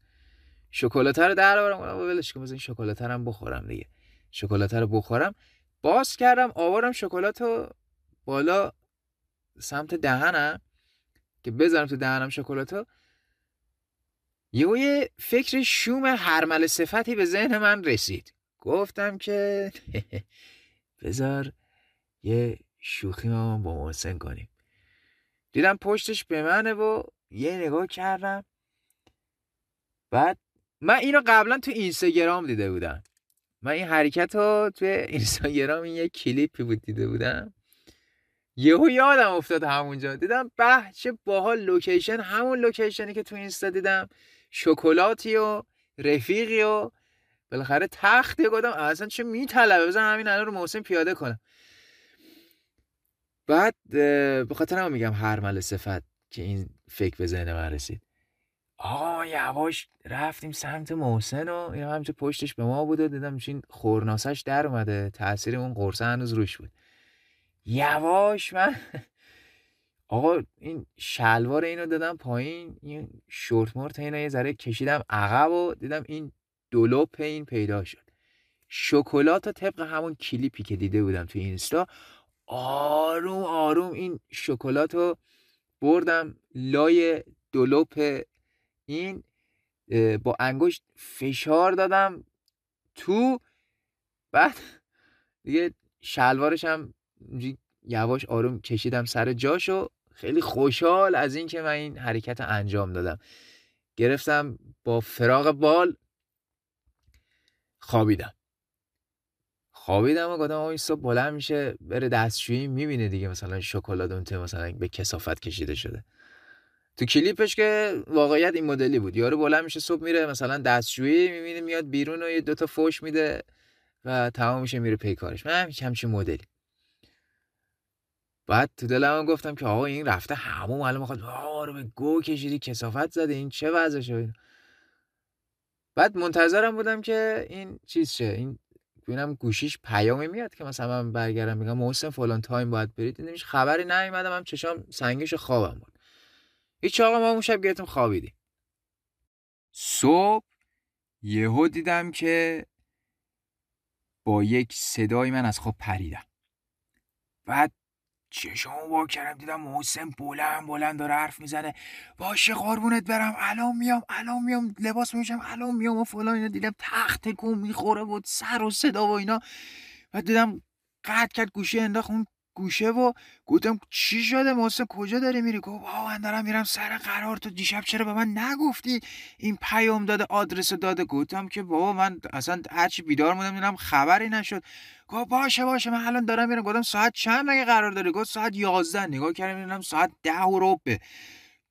شکلات رو در آوردم گفتم ولش کن بذار این شکلات رو بخورم دیگه، شکلات رو بخورم. باز کردم آوردم شکلاتو بالا سمت دهنم که بذارم تو دهنم شکلاتو، یه فکر شوم هرمل صفتی به ذهن من رسید. گفتم که بذار یه شوخی ما با محسن کنیم. دیدم پشتش به منه و یه نگاه کردم. بعد من اینو قبلا تو اینستاگرام دیده بودم، من این حرکت رو تو اینستاگرام این یه کلیپی بود دیده بودم، یهو یادم افتاد همونجا دیدم به چه باحال لوکیشن، همون لوکیشنی که تو اینستا دیدم شکلاتی و رفیقی و بالاخره تختی. گفتم اصلا چه میطلبه بزن همین الان رو محسن پیاده کنم. بعد به خاطر هم میگم هرمل صفت که این فکر به ذهن من رسید. آقا یواش رفتیم سمت محسن و این همینطور پشتش به ما بود و دیدم این خورناسش در اومده، تأثیر اون قرصه هنوز روش بود. یواش من آقا این شلوار اینو دادم پایین، این شورت مورت اینو یه ذره کشیدم عقب و دیدم این دولوپ این پیدا شد. شکلات طبق همون کلیپی که دیده بودم تو اینستا آروم آروم این شکلاتو بردم لای دولوپ، این با انگشت فشار دادم تو. بعد دیگه شلوارش هم یواش آروم کشیدم سر جاشو، خیلی خوشحال از این که من این حرکت انجام دادم. گرفتم با فراغ بال خوابیدم و گفتم آقای صبح بلند میشه بره دستشویی میبینه دیگه مثلا شکلاتونته مثلا به کثافت کشیده شده. تو کلیپش که واقعیت این مدلی بود، یارو بلند میشه صبح میره مثلا دستشویی میبینه میاد بیرون و یه دوتا فوش میده و تمام میشه میره پیکارش. من همچین مدلی. بعد تو دلم گفتم که آقا این رفته حموم الان میخواد رو به گو کشیدی کثافت زده، این چه وضعشه؟ بعد منتظرم بودم که این چیز شه، این ببینم گوشیش پیامی میاد که مثلا من برگردم میگم محسن فلان تایم باید برید، نمیشه خبری نیومدم، هم چشام سنگش خوابم بود. هیچ آقا ما اون شب گرفتم خوابیدیم. صبح یهو دیدم که با یک صدای من از خواب پریدم. بعد چشامو وا کردم دیدم محسن بلند داره حرف میزنه، باشه قربونت برم الان میام لباس میشم الان میام و فلان اینا. دیدم تخت تکون میخوره بود سر و صدا و اینا. بعد دیدم قد کرد گوشه انداخت اون گوشه و گفتم چی شده محسن کجا داری میری؟ گفت آقا من دارم میرم سر قرار، تو دیشب چرا به من نگفتی؟ این پیام داده آدرس داده. گفتم که بابا من اصلا هرچی بیدار موندم دیدم خبری نشد. گفت باشه من الان دارم میرم. گفتم ساعت چند مگه قرار داری؟ گفت ساعت 11. نگاه کردم دیدم ساعت 10:15.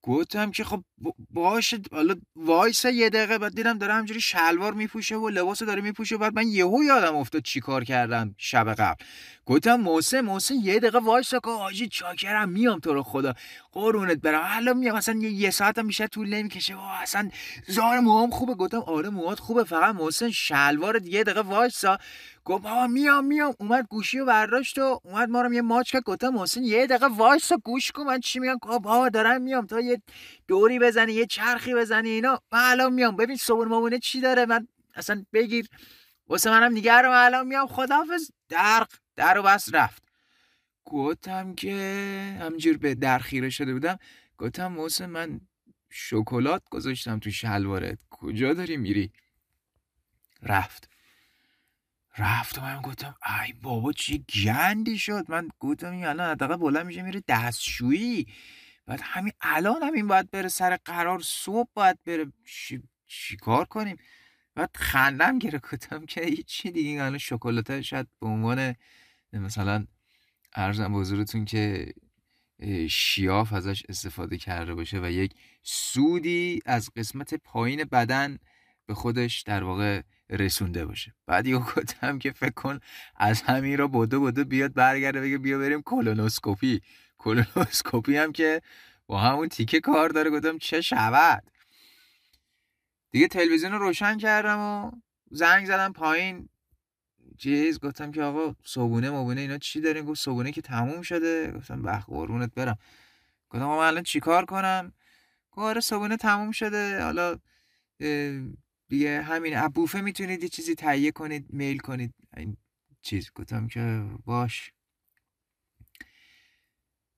گفتم که خب باشه حالا وایسه یه دقیقه. بعد دیدم داره همجوری شلوار میپوشه و لباسو داره میپوشه. بعد من یهو یادم افتاد چیکار کردم شب قبل. گفتم محسن یه دقیقه وایسه که آجی چاکرم میام تو رو خدا قرونت برم الان میام، مثلا یه ساعتم بیشتر طول نمیکشه. اصلا زار موهام خوبه. گفتم آره موهات خوبه فقط محسن شلوارت یه دقیقه وایسه. گفت بابا میام. اومد گوشی رو برداشت و اومد ما رو یه ماچ کرد. گفتم محسن یه دقیقه وایس گوش کن من چی میگم. گفت بابا دارم میام تا یه دوری بزنی یه چرخی بزنی اینا، من الان میام. ببین صبر مامونه چی داره، من اصلا بگیر واسه منم نگرم الان میام خداحافظ. درو بس رفت. گفتم که همجور به در خیره شده بودم. گفتم محسن من شکلات گذاشتم تو شلوارت، کجا داری میری؟ رفت و من گفتم ای بابا چی گندی شد. من گفتم این الان حداقل بلند میشه میره دستشویی، بعد همین الان همین باید بره سر قرار، صبح باید بره، چی کار کنیم؟ بعد خندم گره. گفتم که هیچی دیگه این الان شکلاته شاید به عنوان مثلا عرضم به حضورتون که شیاف ازش استفاده کرده باشه و یک سودی از قسمت پایین بدن به خودش در واقع رسونده باشه. بعد یه گفتم که فکر کن از همین را بدو بیاد برگرده بگه بیا بریم کولونوسکوپی هم که با همون تیکه کار داره. گفتم چه شود دیگه. تلویزیون رو روشن کردم و زنگ زدم پایین چیز. گفتم که آقا صابونه اینا چی دارین؟ گفت صابونه که تموم شده. گفتم به قربونت برم. گفتم آقا من الان چیکار کنم؟ گفت آره صابونه تموم شده، حالا دیگه همین ابوفه میتونید یه چیزی تهیه کنید میل کنید این چیز. گفتم که باش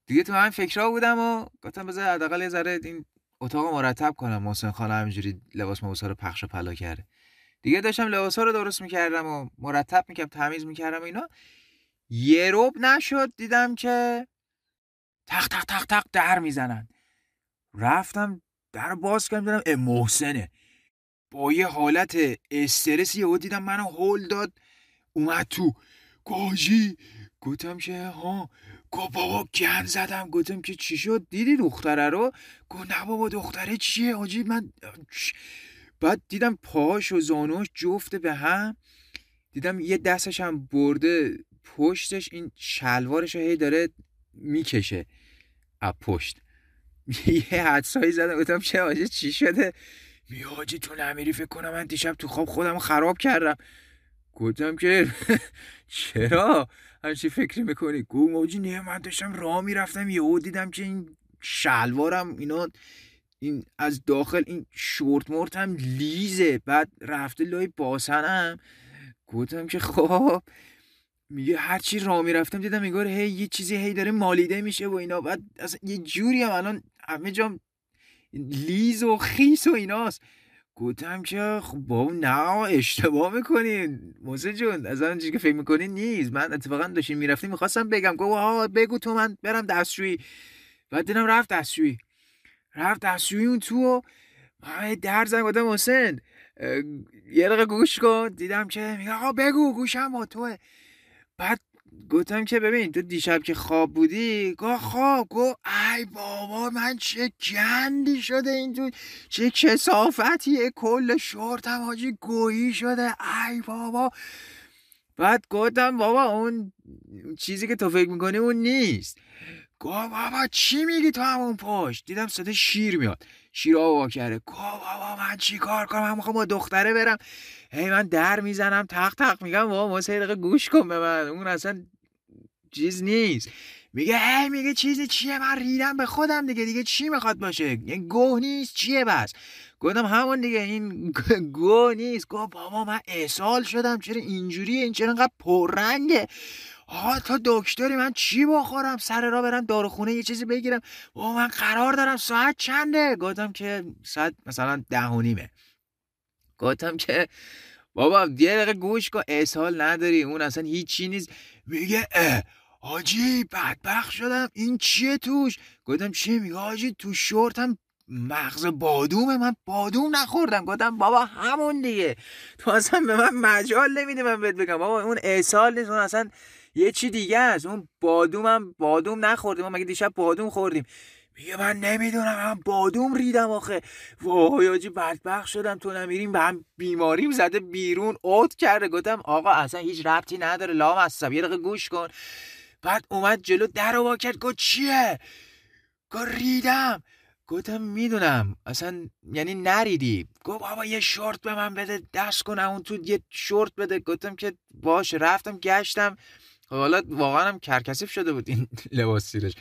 دیگه. تو همین فکرها بودم و گفتم بذار حداقل یه ذره این اتاق مرتب کنم. محسن خاله همینجوری لباس مبوسا رو پخش و پلا کرده دیگه. داشتم لباسا رو درست میکردم و مرتب میکردم تمیز میکردم اینا. یه رب نشد دیدم که تق تق تق تق در میزنن. رفتم در باز کردم دیدم محسنه. با یه حالت استرسی یهو دیدم منو هول داد اومد تو. گاجی گفتم که ها. گفت بابا گند زدم. گفتم که چی شد دیدی دختره رو؟ گفت نه بابا دختره چیه آجی من. بعد دیدم پاهاش و زانوش جفته به هم، دیدم یه دستش هم برده پشتش، این شلوارش رو هی داره میکشه از پشت. یه حدسایی زدم گفتم چه آجی چی شده؟ میاجی تو نمیری فکر کنم من دیشب تو خواب خودم خراب کردم. گفتم که چرا همچی فکری میکنی؟ گفت ماجی نه من داشتم راه میرفتم یهو دیدم که این شلوارم اینا این از داخل این شورت مورت هم لیزه، بعد رفته لای باسنم. گفتم که خب میگه هرچی راه میرفتم دیدم انگار یه چیزی داره مالیده میشه و اینا. بعد اصلا یه جوری هم الان همه جام لیز و خیس و ایناست. گفتم که خب بابا نه اشتباه میکنین محسن جون، از اون چیزی که فکر میکنین نیست. من اتفاقا داشتیم میرفتیم میخواستم بگم، گفت بگو تو من برم دستشویی. بعد دیدم رفت دستشویی اون تو ما در زنگ زدم محسن یه دقیقه گوش کن. دیدم که میگه آقا بگو، گوشم با توه. بعد گفتم که ببین تو دیشب که خواب بودی. گفت خواب؟ گفت ای بابا من چه گندی شده این تو، چه کثافتیه، کل شورتم حاجی گویی شده ای بابا. بعد گفتم بابا اون چیزی که تو فکر میکنی اون نیست. گفت بابا چی میگی تو همون پشت؟ دیدم صدا شیر میاد، شیر آوا کرده. گفت بابا من چی کار کنم؟ من میخوام با دختره برم. هی من در میزنم تق تق، میگم بابا ما سه دقیقه گوش کن به من، اون اصلا چیز نیست. میگه هی میگه چیزی چیه؟ من ریدم به خودم دیگه چی میخواد باشه؟ این گوه نیست چیه بس؟ گفتم همون دیگه، این گوه نیست. گفت بابا من اسهال شدم، چرا اینجوریه؟ این چرا انقدر پررنگه؟ آه تا دکتری من چی بخورم؟ سر را برم داروخونه یه چیزی بگیرم؟ بابا من قرار دارم. ساعت چنده؟ گفتم که ساعت مثلا 10:30. گفتم که بابا یه دقیقه گوش کن، اسهال نداری، اون اصلا هیچی نیست. میگه آجی بدبخت شدم این چیه توش؟ گفتم چی؟ میگه آجی تو شورتم مغز بادومه، من بادوم نخوردم. گفتم بابا همون دیگه، تو اصلا به من مجال نمیده من بهت بگم بابا اون اسهال نیست، اون اصلا یه چی دیگه است، اون بادومم بادوم نخوردیم، ما مگه دیشب بادوم خوردیم؟ میگه من نمیدونم من بادوم ریدم آخه. وای آجی بدبخت شدم، تو نمیریم به هم بیماریم زده بیرون اوت کرده. گفتم آقا اصلا هیچ ربطی نداره لامصب، یه دقیقه گوش کن. بعد اومد جلو در رو وا کرد، گفت چیه؟ گفت ریدم. گفتم میدونم اصلا یعنی نریدی. گفت بابا یه شورت به من بده دست کنم اون تو، یه شورت بده. گفتم که باشه. رفتم گشتم، حالا واقعا هم کرکسیف شده بود این لباس سیرش.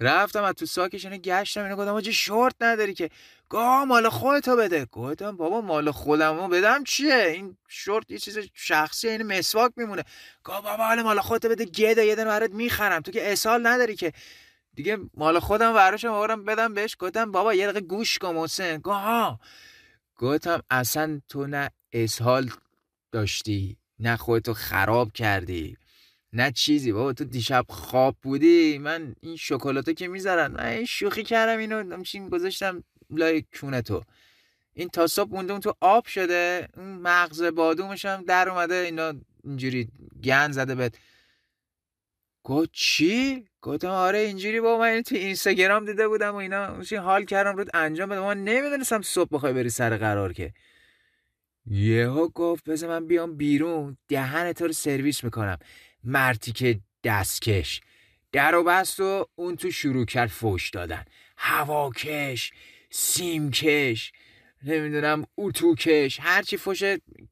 رفتم از تو ساکش اینو گشتم اینو، گفتم آجی شورت نداری که؟ گفت مال خودتو بده. گفتم بابا مال خودمو بدم چیه؟ این شورت یه چیز شخصیه، این مسواک میمونه. گفت بابا حالا مال خودتو بده، گدا یه دونه برات میخرم، تو که اسهال نداری که دیگه، مال خودم براش آوردم بدم بهش. گفتم بابا یه دقیقه گوش کن محسن. گفت ها. گفتم اصلا تو نه اسهال داشتی، نه خودتو خراب کردی، نه چیزی. بابا تو دیشب خواب بودی، من این شکلاتو که میذارن، من شوخی کردم اینو همچین گذاشتم لای کونه تو، این تا صبح مونده اون تو آب شده، اون مغز بادومش هم در اومده اینا اینجوری گند زده بهت. گفت چی؟ گفتم آره اینجوری بابا، من اینو تو اینستاگرام دیده بودم و اینا، اونجوری حال کردم رود انجام بدم، من نمیدونستم صبح بخوای بری سر قرار که. یهو گفت بذار من بیام بیرون دهنت رو سرویس میکنم مرتی که دستکش. در و بست و اون تو شروع کرد فوش دادن، هواکش، سیمکش، نمیدونم اتوکش، هرچی فوش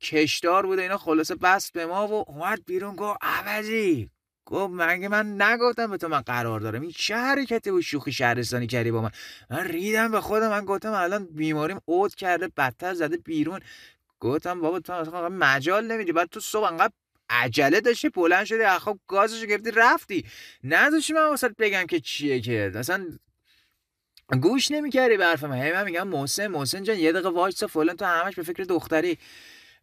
کشدار بوده اینا. خلاصه بست به ما و اومد بیرون. گفت عوضی، گفت مگه من نگفتم به تو من قرار دارم؟ این چه حرکتی بود؟ شوخی شهرستانی کردی با من، من ریدم به خودم، من گفتم الان بیماریم اوت کرده بدتر زده بیرون. گفتم بابا تو اصلا مجال نمیدی. بعد تو صبح انقدر عجله داشتی بلند شدی اخو گازشو گرفتی رفتی، نذاشتی من واسات بگم که چیه، که اصلا گوش نمی‌کردی به حرف من. هی من میگم محسن جان یه دقیقه وایسا فلان، تو همش به فکر دختری.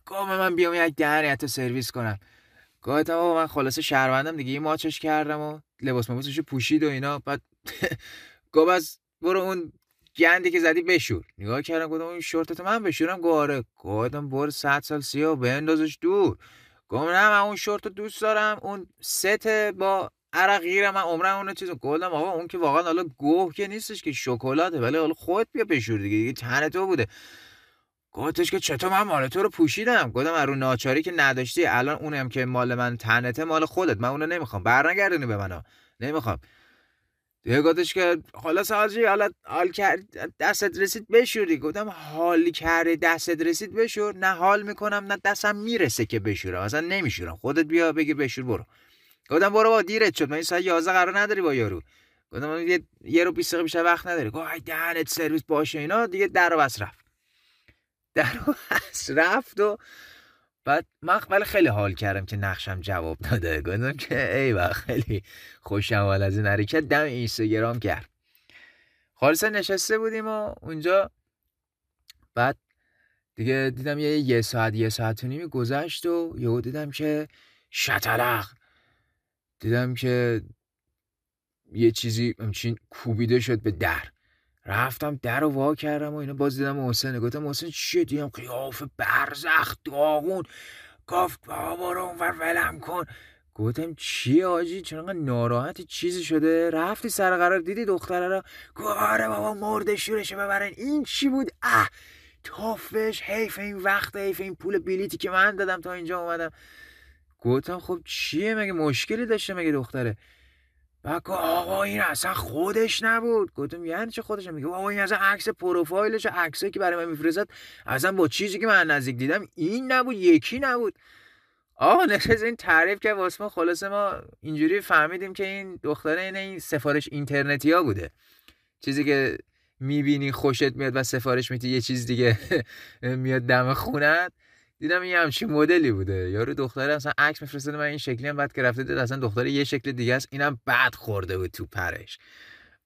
گفتم من بیام یک دهنتو سرویس کنم. گفتم بابا من خلاصه شهروندم دیگه، یه ماچش کردم و لباس مبوسشو پوشید و اینا. بعد گفت از برو اون گندی که زدی بشور. نگاه کردم گفتم اون شورتتو من بشورم؟ گفت آره. گفتم برو 100 سال سیاه بندازش دور. گفتم نه من اون شورت رو دوست دارم، اون ست با عرق غیره، من عمرم اون چیزو. گفتم آقا اون که واقعا حالا گوه که نیستش که شکلاته، ولی حالا خودت بیا بشور دیگه تن تو بوده. گفتش که چطور من مال تو رو پوشیدم؟ گفتم از رو ناچاری که نداشتی، الان اونم که مال من تنته مال خودت، من اونو نمیخوام، برنگردونی به منو نمیخوام دیگه. گفتش که خلاص حاجی حال کرد دستت رسید بشوری. گفتم حال کرد دستت رسید بشور؟ نه حال میکنم نه دستم میرسه که بشورم، اصلا نمیشورم، خودت بیا بگی بشور برو. گفتم برو با دیرت شد، من ساعت 11 قرار نداری با یارو. گفتم یه رو 20 دقیقه بیشتر وقت نداری. گفت آی دهنت سرویس باشه اینا دیگه. در رو بس رفت، در رو بس رفت. و بعد من ولی خیلی حال کردم که نقشم جواب داده. گفتم که ای بابا خیلی خوشم اومد از این حرکت، دم اینستاگرام کرد. خالصا نشسته بودیم و اونجا بعد دیگه دیدم یه ساعت و نیمی گذشت و یهو دیدم که شطلق، دیدم که یه چیزی همچین کوبیده شد به در. رفتم در رو وا کردم و اینا، باز دیدم محسن. گفتم محسن چیه؟ دیدم قیافه برزخ داغون. گفت بابا رو اونور ولم کن. گفتم چیه آجی؟ چون انقدر ناراحتی؟ چیزی شده؟ رفتی سر قرار دیدی دختره را؟ گفت آره بابا مرده شورشه ببرن. این چی بود؟ اه تافش، حیف این وقت، حیف این پول بلیتی که من دادم تا اینجا اومدم. گفتم خب چیه؟ مگه مشکلی داشته مگه دختره؟ بگو آقا این اصلا خودش نبود. گفتم یعنی چه خودش؟ میگه آقا این اصلا عکس پروفایلش، عکسایی که برای من میفرستاد اصلا با چیزی که من نزدیک دیدم این نبود، یکی نبود. آقا نشست این تعریف که واسه ما، خلاصه ما اینجوری فهمیدیم که این دختره این سفارش اینترنتیا بوده. چیزی که میبینی خوشت میاد و سفارش میتی، یه چیز دیگه میاد دم خونت. دیدم این همچین مدلی بوده، یارو دختره اصلا عکس میفرستاده من این شکلی هم، بعد که رفته دید اصلا دختره یه شکل دیگه است، اینم بد خورده بود تو پرش.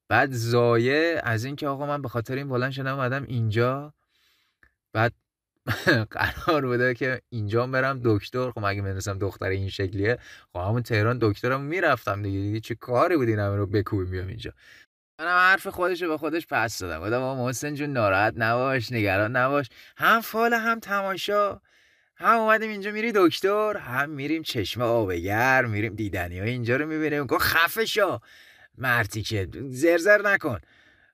بعد زایه از این که آقا من به خاطر این بلند شدم اومدم اینجا، بعد قرار بوده که اینجا برم دکتر. خب مگه می‌دونستم دختره این شکلیه؟ خب همون تهران دکترم میرفتم دیگه چه کاری بود این همه رو بکوبیم بیام اینجا. منم حرف خودشو به خودش پس دادم، گفتم آقا محسن جون ناراحت نباش، نگران نباش، هم فال هم تماشا، هم اومدیم اینجا میری دکتر، هم میریم چشمه آبگر، میریم دیدنیای اینجا رو میبینیم. گفت خفه شو مرتی که زرزر نکن،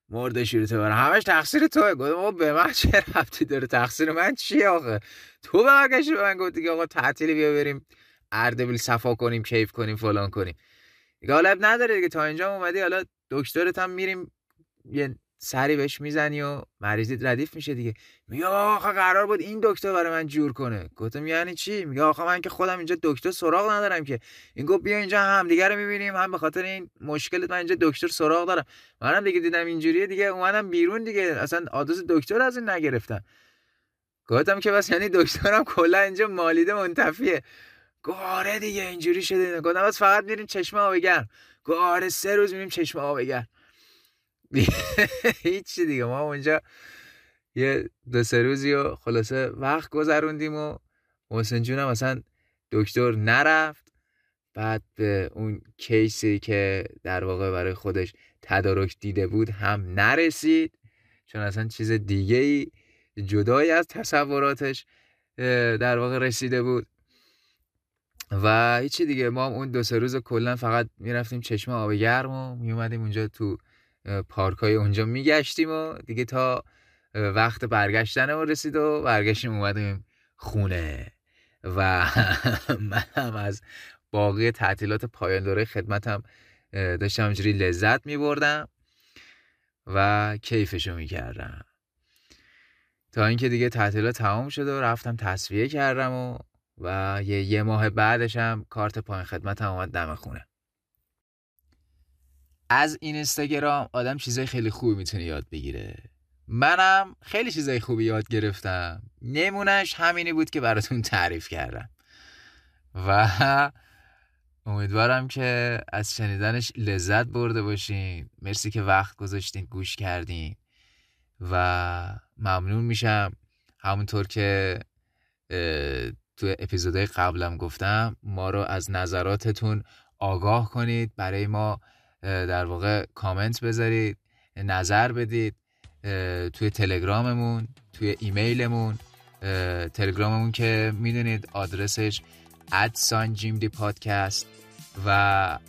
مرده شروع تو برم، همش تقصیر توه. گفتم آقا به من چه ربطی داره؟ تقصیر من چیه آخه؟ تو برگشتی به من گفتی که آقا تعطیلی بیا بریم اردبیل صفا کنیم، کیف کنیم، فلان کنیم. دیگه حالا نداره دیگه، تا اینجا اومدی، حالا دکترت هم میریم یه سری بهش میزنی و مریضیت ردیف میشه دیگه. میگه آخه قرار بود این دکتر برای من جور کنه. گفتم یعنی چی؟ میگه آخه من که خودم اینجا دکتر سراغ ندارم که. این گفت بیا اینجا هم دیگه رو میبینیم، هم به خاطر این مشکلت من اینجا دکتر سراغ دارم. منم دیگه دیدم اینجوریه دیگه اومدم بیرون دیگه، اصلا آدرس دکتر از این نگرفتم. گفتم که بس یعنی دکترم کلا اینجا مالیده منتفیه. گفت آره دیگه اینجوری شده. گفتم بس فقط میریم چشمه آبگر. گفت آره 3 روز میریم چشمه آبگر. هیچی دیگه ما اونجا یه 2-3 روزی و خلاصه وقت گذروندیم و محسن جونم اصلا دکتر نرفت. بعد به اون کیسی که در واقع برای خودش تدارک دیده بود هم نرسید، چون اصلا چیز دیگه‌ای جدایی از تصوراتش در واقع رسیده بود و هیچی دیگه. ما هم اون 2-3 روز کلا فقط میرفتیم چشمه آب گرم و میومدیم اونجا تو پارکای اونجا میگشتیم و دیگه تا وقت برگشتنمون رسید و برگشتیم اومدیم خونه. و منم از باقی تعطیلات پایان دوره خدمتم داشتم اینجوری لذت میبردم و کیفشو میکردم تا اینکه دیگه تعطیلات تمام شد و رفتم تصفیه کردم و یه ماه بعدش هم کارت پایان خدمتم اومد دم خونه. از اینستاگرام آدم چیزای خیلی خوبی میتونه یاد بگیره. منم خیلی چیزای خوبی یاد گرفتم، نمونش همینی بود که براتون تعریف کردم و امیدوارم که از شنیدنش لذت برده باشین. مرسی که وقت گذاشتین گوش کردین و ممنون میشم. همونطور که تو اپیزودهای قبلم گفتم، ما رو از نظراتتون آگاه کنید، برای ما در واقع کامنت بذارید، نظر بدید توی تلگراممون، توی ایمیلمون. تلگراممون که میدونید آدرسش @adsonjimdeepodcast و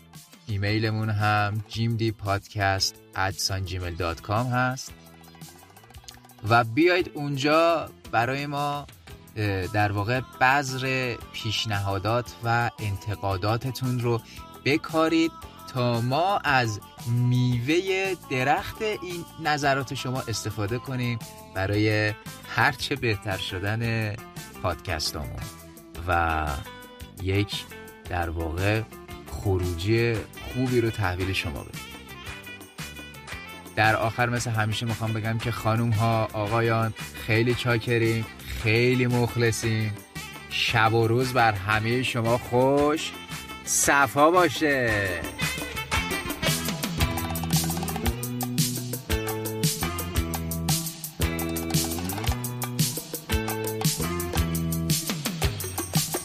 ایمیلمون هم jimdeepodcast@gmail.com هست و بیایید اونجا برای ما در واقع بذر پیشنهادات و انتقاداتتون رو بکارید تا ما از میوه درخت این نظرات شما استفاده کنیم برای هرچه بهتر شدن پادکستامون و یک در واقع خروجی خوبی رو تحویل شما بدیم. در آخر مثل همیشه میخوام بگم که خانوم ها، آقایان، خیلی چاکرین، خیلی مخلصین. شب و روز بر همه شما خوش. صفا باشه.